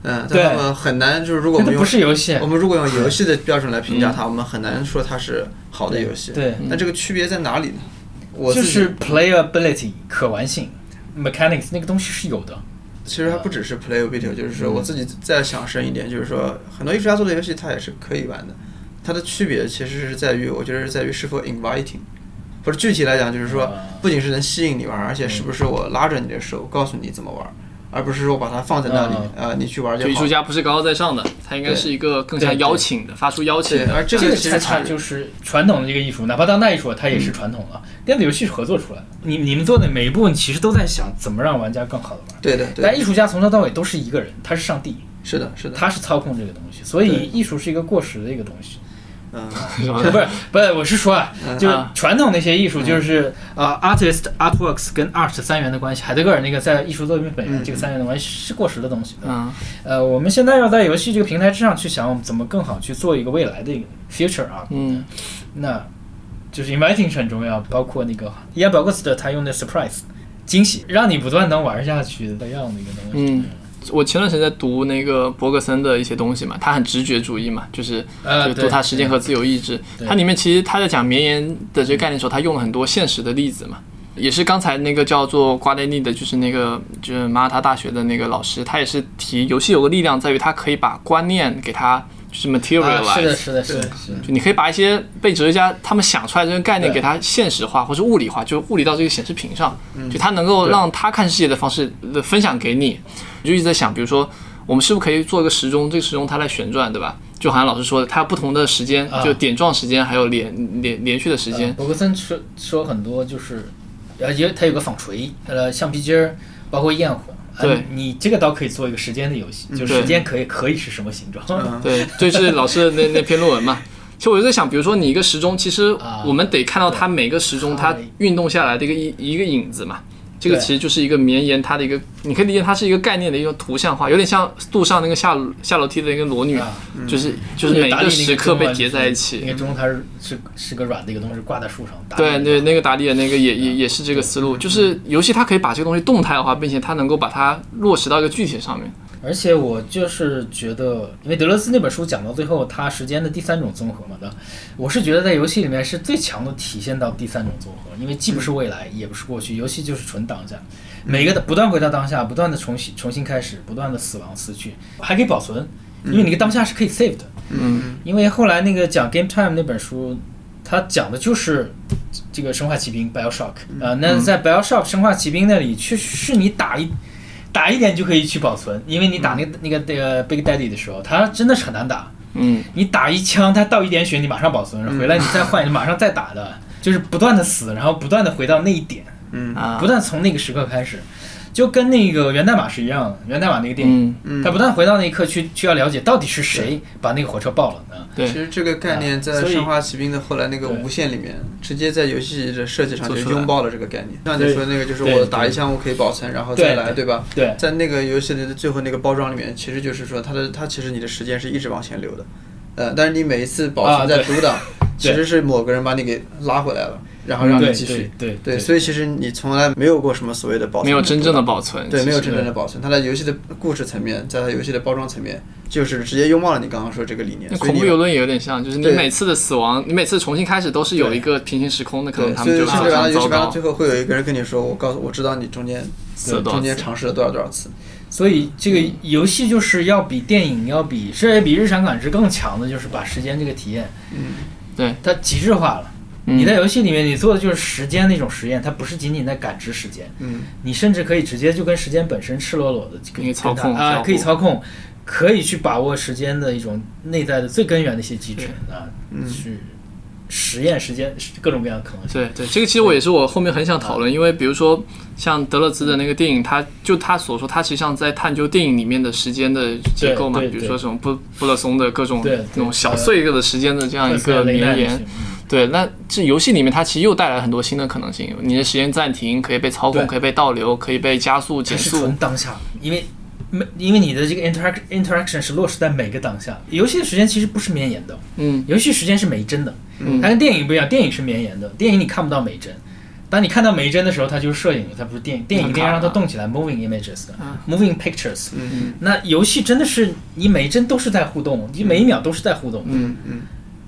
但他们很难，就是如果我们用不是游戏，我们如果用游戏的标准来评价它，我们很难说它是好的游戏。对，那这个区别在哪里呢？就是 playability 可玩性 mechanics 那个东西是有的。其实它不只是 playability， 就是说我自己再想深一点，就是说很多艺术家做的游戏它也是可以玩的，它的区别其实是在于，我觉得是在于是否 inviting， 或者具体来讲就是说不仅是能吸引你玩，而且是不是我拉着你的手告诉你怎么玩，而不是说把它放在那里，你去玩就好。艺术家不是高高在上的，它应该是一个更加邀请的，发出邀请的。而这个恰恰就是传统的这个艺术，哪怕当代艺术，它也是传统了。电子游戏是合作出来的，你们做的每一部分其实都在想怎么让玩家更好的玩。对的，对。但艺术家从头到尾都是一个人，他是上帝。是的，是的。他是操控这个东西，所以艺术是一个过时的一个东西。不是，我是说就是传统那些艺术，就是artist artworks 跟 art 三元的关系，海德格尔那个在艺术作品本源这个三元的关系是过时的东西的。我们现在要在游戏这个平台之上去想，我们怎么更好去做一个未来的一个 future 那就是 inviting 是很重要，包括那个 Ian Bogost 他用的 surprise 惊喜，让你不断能玩下去的样的一个东西。我前段时间在读那个伯格森的一些东西嘛，他很直觉主义嘛，就是多他时间和自由意志。他里面其实他在讲绵延的这个概念的时候，他用了很多现实的例子嘛，也是刚才那个叫做瓜内利的，就是那个就是马耳他大学的那个老师，他也是提游戏有个力量在于他可以把观念给他就是 materialize，是的，就你可以把一些被哲学家他们想出来这个概念给它现实化或者物理化，就物理到这个显示屏上，就它能够让他看世界的方式的分享给你。我就一直在想，比如说我们是不是可以做一个时钟，这个时钟它在旋转，对吧？就好像老师说的，它有不同的时间，就点状时间还有连续的时间。伯格森说很多，就是它有个纺锤，橡皮筋儿，包括焰火。对，你这个倒可以做一个时间的游戏，就时间可以是什么形状？对，就是老师的那篇论文嘛。其实我就在想，比如说你一个时钟，其实我们得看到它每个时钟它运动下来的一个影子嘛。这个其实就是一个绵延它的一个，你可以理解它是一个概念的一个图像化，有点像杜尚那个下楼梯的一个裸女，就是每一个时刻被叠在一起。那个钟它是个软的一个东西，挂在树上。对，那个达利的那个也是这个思路，就是游戏它可以把这个东西动态化，并且它能够把它落实到一个具体上面。而且我就是觉得，因为德勒斯那本书讲到最后，它时间的第三种综合嘛的，我是觉得在游戏里面是最强的体现到第三种综合，因为既不是未来，也不是过去，游戏就是纯当下，每个的不断回到当下，不断的重新开始，不断的死亡死去，还可以保存，因为你个当下是可以 save 的。因为后来那个讲 Game Time 那本书，它讲的就是这个生化奇兵 Bioshock， 那在 Bioshock 生化奇兵那里，确实是你打一点就可以去保存，因为你打那个 Big Daddy 的时候，他真的是很难打。你打一枪，他倒一点血，你马上保存，回来你再换，你马上再打的，就是不断的死，然后不断的回到那一点。嗯啊，不但从那个时刻开始，就跟那个源代码是一样的，源代码那个电影，嗯嗯，他不但回到那一刻去要了解到底是谁把那个火车爆了呢。对，其实这个概念在生化奇兵的后来那个无限里面，直接在游戏的设计上就拥抱了这个概念。像你说那个就是我打一枪我可以保存然后再来， 对吧？对，在那个游戏的最后那个包装里面，其实就是说它其实你的时间是一直往前流的，但是你每一次保存在读档，其实是某个人把你给拉回来了，然后让你继续。对，所以其实你从来没有过什么所谓的保存，没有真正的保存，对，没有真正的保存。它在游戏的故事层面，在它游戏的包装层面，就是直接拥抱了你刚刚说这个理念。恐怖游轮也有点像，就是你每次的死亡，你每次重新开始都是有一个平行时空的，可能他们就非常糟糕。所以甚至到最后会有一个人跟你说：“我知道你中间尝试了多少多少次。”所以这个游戏就是要比电影，要比甚至比日常感知更强的，就是把时间这个体验，对，它极致化了。你在游戏里面你做的就是时间那种实验，它不是仅仅在感知时间，你甚至可以直接就跟时间本身赤裸裸的可以操控啊，可以操控，可以去把握时间的一种内在的最根源的一些机制啊，去实验时间各种各样的可能性。对，这个其实我也是我后面很想讨论，因为比如说像德勒兹的那个电影，他所说他实际上在探究电影里面的时间的结构嘛，比如说什么布勒松的各种那种小碎的时间的这样一个绵延。对，那这游戏里面它其实又带来很多新的可能性，你的时间暂停可以被操控，可以被倒流，可以被加速减速。是纯当下，因为你的这个 interaction 是落实在每个当下。游戏的时间其实不是绵延的，游戏时间是每帧的，它跟电影不一样，电影是绵延的，电影你看不到每帧，当你看到每帧的时候它就是摄影，它不是电影，电影一定要让它动起来， moving images、moving pictures、那游戏真的是你每帧都是在互动，你每一秒都是在互动，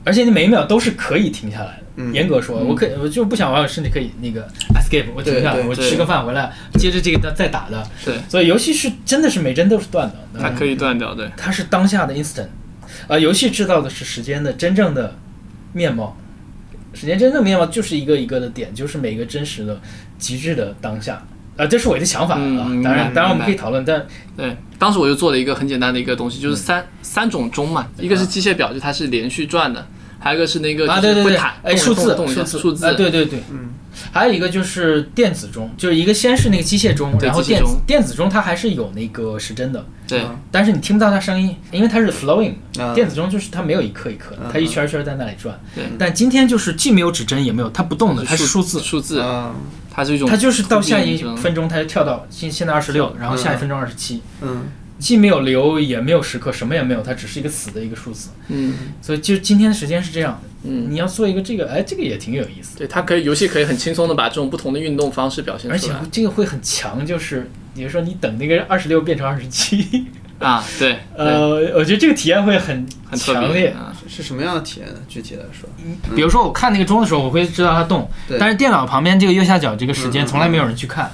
而且你每一秒都是可以停下来的，严格说，我就不想玩，我甚至可以那个 escape， 我停下来，我吃个饭回来，接着这个再打的。对，所以游戏是真的是每帧都是断的，它可以断掉，对，它是当下的 instant， 游戏制造的是时间的真正的面貌，时间真正的面貌就是一个一个的点，就是每一个真实的极致的当下。这是我的想法啊，当然我们可以讨论，但对，当时我就做了一个很简单的一个东西，就是三种钟嘛，一个是机械表，就它是连续转的，还有一个是那个就是会弹数字，对，还有一个就是电子钟，就是一个先是那个机械钟，然后电子钟它还是有那个时针的，对，但是你听不到它声音，因为它是 flowing， 电子钟就是它没有一颗一颗，它一圈一圈在那里转，但今天就是既没有指针也没有，它不动的，它是数字。它就是到下一分钟它就跳到现在26，然后下一分钟27，既没有流也没有时刻，什么也没有，它只是一个死的一个数字，所以就今天的时间是这样的，你要做一个这个，这个也挺有意思的。对，它游戏可以很轻松的把这种不同的运动方式表现出来，而且这个会很强，就是比如说你等那个26变成27啊，对，我觉得这个体验会很强烈啊。是什么样的体验呢？具体来说，比如说我看那个钟的时候，我会知道它动，但是电脑旁边这个右下角这个时间从来没有人去看，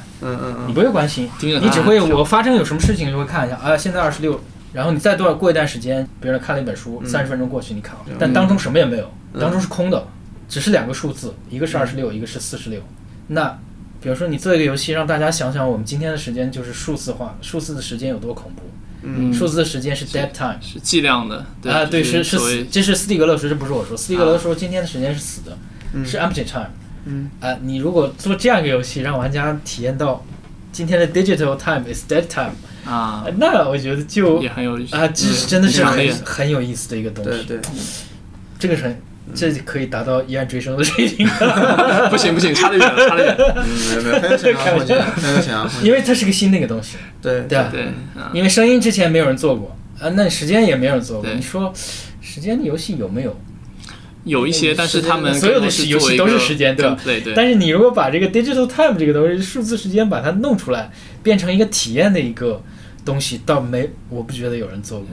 你不会关心，你只会我发生有什么事情就会看一下啊，现在26，然后你再过一段时间，比如说看了一本书，30分钟过去你看，但当中什么也没有，当中是空的，只是两个数字，一个是26，一个是46。那比如说你做一个游戏，让大家想想我们今天的时间就是数字化，数字的时间有多恐怖。数字的时间是 dead time， 是计量的，对啊，对，是，这是斯蒂格勒说，这不是我说，斯蒂格勒说今天的时间是死的，是 empty time，你如果做这样一个游戏，让玩家体验到今天的 digital time is dead time，那我觉得就也很有意思啊，这是真的是很有意思的一个东西，对，这个是很。这可以达到一案追生的水平。不行，差得远。没有，很有想象。因为它是个新的一个东西，对，因为声音之前没有人做过啊，那时间也没有人做过。你说时间的游戏有没有？有一些，但是他们所有的游戏都是时间，对吧？对。但是你如果把这个 digital time 这个东西，数字时间，把它弄出来，变成一个体验的一个东西，我不觉得有人做过。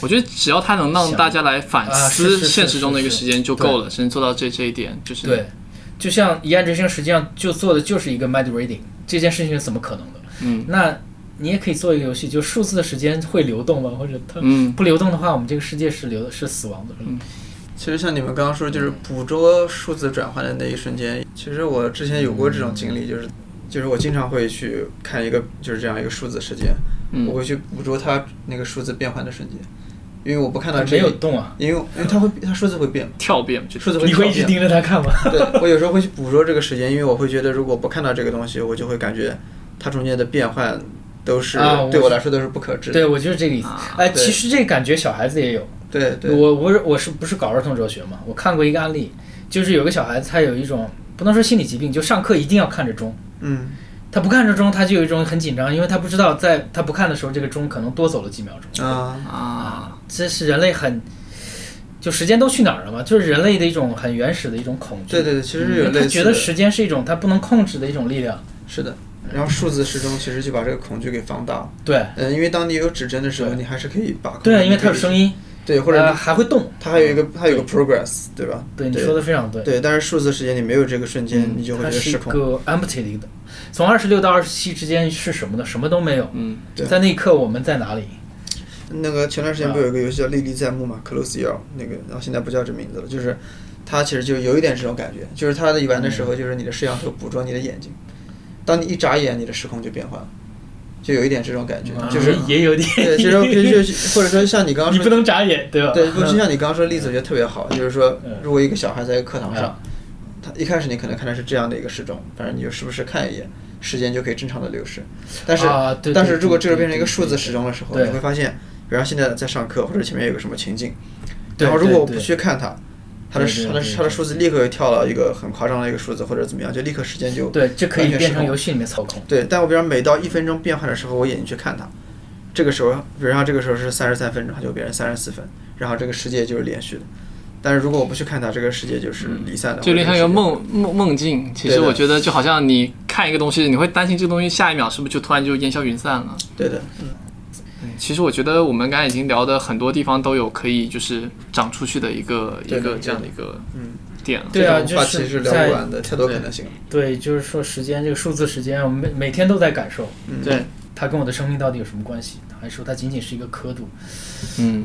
我觉得只要他能让大家来反思现实中的一个时间就够了，甚至做到这一点，就是对，就像一案追生实际上就做的就是一个 mind reading， 这件事情是怎么可能的？那你也可以做一个游戏，就数字的时间会流动吗？或者它不流动的话，我们这个世界是死亡的。其实像你们刚刚说，就是捕捉数字转换的那一瞬间，其实我之前有过这种经历，就是我经常会去看一个就是这样一个数字时间，我会去捕捉它那个数字变换的瞬间，因为我不看到这个没有动啊，因为他数字会变，跳变，数字会跳变，你会一直盯着他看吗？对，我有时候会去捕捉这个时间，因为我会觉得如果不看到这个东西，我就会感觉它中间的变换都是、啊、对我来说都是不可知的。对，我就是这个意思。哎、其实这个感觉小孩子也有。对对，我是不是搞儿童哲学嘛？我看过一个案例，就是有个小孩子他有一种不能说心理疾病，就上课一定要看着钟。嗯。他不看着钟，他就有一种很紧张，因为他不知道在他不看的时候，这个钟可能多走了几秒钟。啊，这是人类很，就时间都去哪儿了嘛？就是人类的一种很原始的一种恐惧。对对对，其实有类似的。他觉得时间是一种他不能控制的一种力量。是的，然后数字时钟其实就把这个恐惧给放大。对，因为当你有指针的时候，你还是可以把控。对，因为它有声音。对，或者还会动，它还有一个，它有个 progress， 对吧？对，你说的非常对。对，但是数字时间你没有这个瞬间，你就会觉得失控。它是一个 empty 的一个，从26到27之间是什么呢？什么都没有。嗯，对。在那一刻，我们在哪里？那个前段时间不有一个游戏叫《历历在目》嘛 ，Close Your 那个，然后现在不叫这名字了，就是它其实就有一点这种感觉，就是它的玩的时候，就是你的摄像头捕捉你的眼睛，当你一眨眼，你的时空就变化了。就有一点这种感觉，就是也有点，对，就是或者说像你刚刚说，你不能眨眼，对吧？对，就像你刚刚说的例子，我觉得特别好，就是说，如果一个小孩在课堂上，他一开始你可能看的是这样的一个时钟，反正你就是不是看一眼，时间就可以正常的流逝。但是如果这个变成一个数字时钟的时候，你会发现，比方现在在上课或者前面有个什么情境，然后如果我不去看它。它的数字立刻又跳了一个很夸张的一个数字，或者怎么样，就立刻时间就对，这可以变成游戏里面操控。对，但我比如每到1分钟变换的时候，我眼睛去看它，这个时候，比如说这个时候是33分钟，它就变成34分，然后这个世界就是连续的。但是如果我不去看它，这个世界就是离散的，就类似一个梦境。其实我觉得就好像你看一个东西，你会担心这个东西下一秒是不是就突然就烟消云散了。对的，嗯。其实我觉得我们刚才已经聊的很多地方都有可以就是长出去的一个这样的一个点。对啊，就是聊不完的太多可能性。对，就是说时间这个数字时间，我们每天都在感受。对，它跟我的生命到底有什么关系？还是说它仅仅是一个刻度？嗯，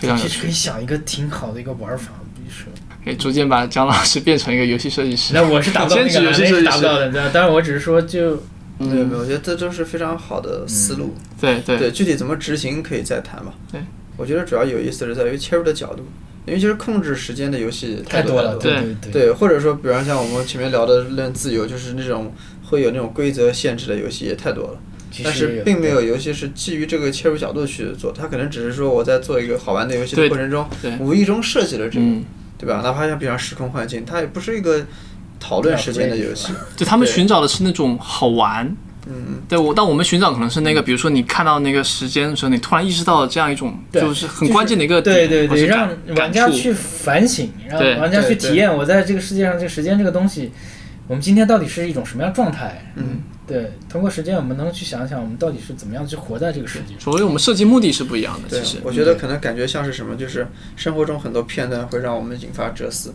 其实可以想一个挺好的一个玩法，比如说。可以逐渐把张老师变成一个游戏设计师。那我是达不到那个，是达不到的。当然，我只是说就。对，我觉得这都是非常好的思路。对，具体怎么执行可以再谈嘛。对，我觉得主要有意思是在于切入的角度，因为其实控制时间的游戏太多了。对，或者说，比方像我们前面聊的论自由，就是那种会有那种规则限制的游戏也太多了。但是并没有游戏是基于这个切入角度去做，它可能只是说我在做一个好玩的游戏的过程中，无意中设计了这个，对吧？哪怕像比方时空幻境，它也不是一个。讨论时间的游戏，就他们寻找的是那种好玩。对，但我们寻找可能是那个，比如说你看到那个时间的时候，你突然意识到了这样一种，就是很关键的一个点。对，让玩家去反省，让玩家去体验我在这个世界上这个时间这个东西，我们今天到底是一种什么样状态？对，通过时间我们能去想想我们到底是怎么样去活在这个世界。所以我们设计目的是不一样的。其实我觉得可能感觉像是什么，就是生活中很多片段会让我们引发哲思。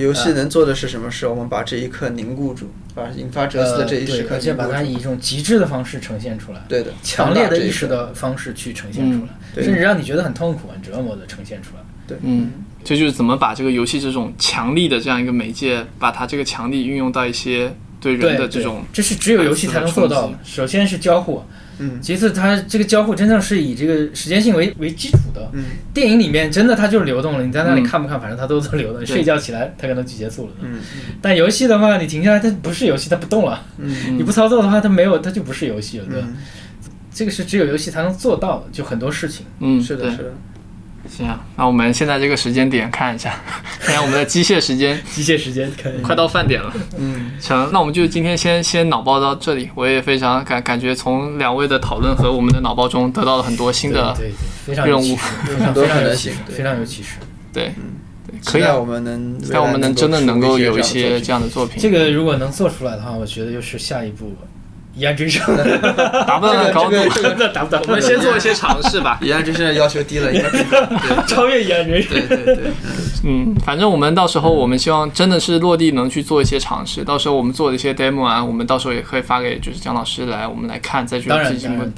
游戏能做的是什么事？我们把这一刻凝固住，把引发哲思的这一时刻凝固住，而且把它以一种极致的方式呈现出来。对的，强烈的意识的方式去呈现出来，甚至让你觉得很痛苦、很折磨的呈现出来。对，这就是怎么把这个游戏这种强力的这样一个媒介，把它这个强力运用到一些对人的这种，这是只有游戏才能做到的。首先是交互。其次它这个交互真正是以这个时间性为基础的。电影里面真的它就是流动了，你在那里看不看，反正它都是流动，睡觉起来它可能就结束了。但游戏的话，你停下来它不是游戏，它不动了。你不操作的话，它就不是游戏了，对吧？这个是只有游戏才能做到的，就很多事情。是的。行啊，那我们现在这个时间点看一下，看一下我们的机械时间，快到饭点了。成，那我们就今天先脑爆到这里。我也非常感觉从两位的讨论和我们的脑爆中得到了很多新的任务，非常有启示。对，可以啊，我们真的能够有一些这样的作品。这个如果能做出来的话，我觉得又是下一步。以安追上达不到的高度，我们先做一些尝试吧。以安追上的要求低了，超越以安追上。对，反正我们到时候我们希望真的是落地能去做一些尝试。到时候我们做的一些 demo 啊，我们到时候也可以发给就是姜老师来，我们来看，再去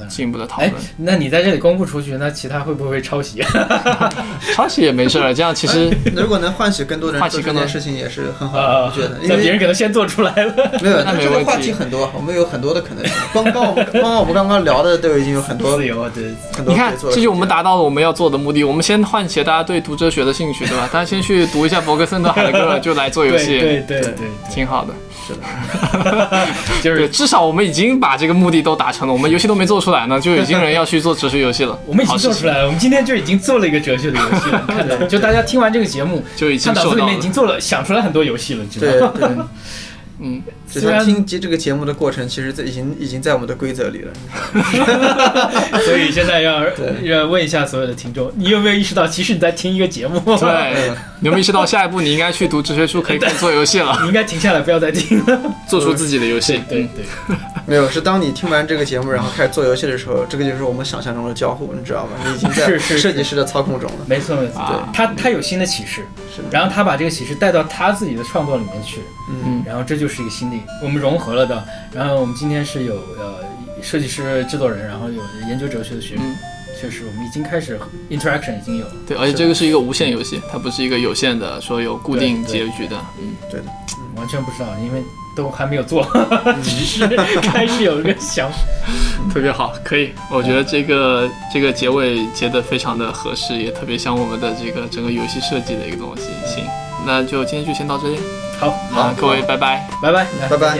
进一步的讨论。那你在这里公布出去，那其他会不会抄袭？抄袭也没事了，这样其实如果能唤起更多人，事情也是很好的，我觉得。因为别人可能先做出来了，没有，那这个话题很多，我们有很多的。可能光我们刚刚聊的都已经有很多自由，对，很多。你看，这就我们达到了我们要做的目的。我们先唤起大家对读哲学的兴趣，对吧？大家先去读一下博格森的海德格尔，就来做游戏，对，挺好的。是的，就是至少我们已经把这个目的都达成了。我们游戏都没做出来呢，就已经人要去做哲学游戏了。我们已经做出来了，我们今天就已经做了一个哲学的游戏了。看着，就大家听完这个节目，就已经脑子里面已经做了想出来很多游戏了，知道吗？对。嗯，就像听这个节目的过程，其实已经在我们的规则里了。所以现在要问一下所有的听众，你有没有意识到，其实你在听一个节目？对，你有没有意识到下一步你应该去读哲学书，可以做游戏了？你应该停下来，不要再听了，做出自己的游戏。对，没有，是当你听完这个节目，然后开始做游戏的时候，这个就是我们想象中的交互，你知道吗？你已经在设计师的操控中了。没错，对，他有新的启示，然后他把这个启示带到他自己的创作里面去，然后这就是一个新的，我们融合了的。然后我们今天是有设计师、制作人，然后有研究哲学的学生，确实我们已经开始 interaction 已经有了。对，而且这个是一个无限游戏，它不是一个有限的，说有固定结局的。对的，完全不知道，因为都还没有做，只是开始有一个想法。特别好，可以，我觉得这个结尾结得非常的合适，也特别像我们的这个整个游戏设计的一个东西。行，那就今天就先到这里。好，各位，拜拜，拜拜，拜拜。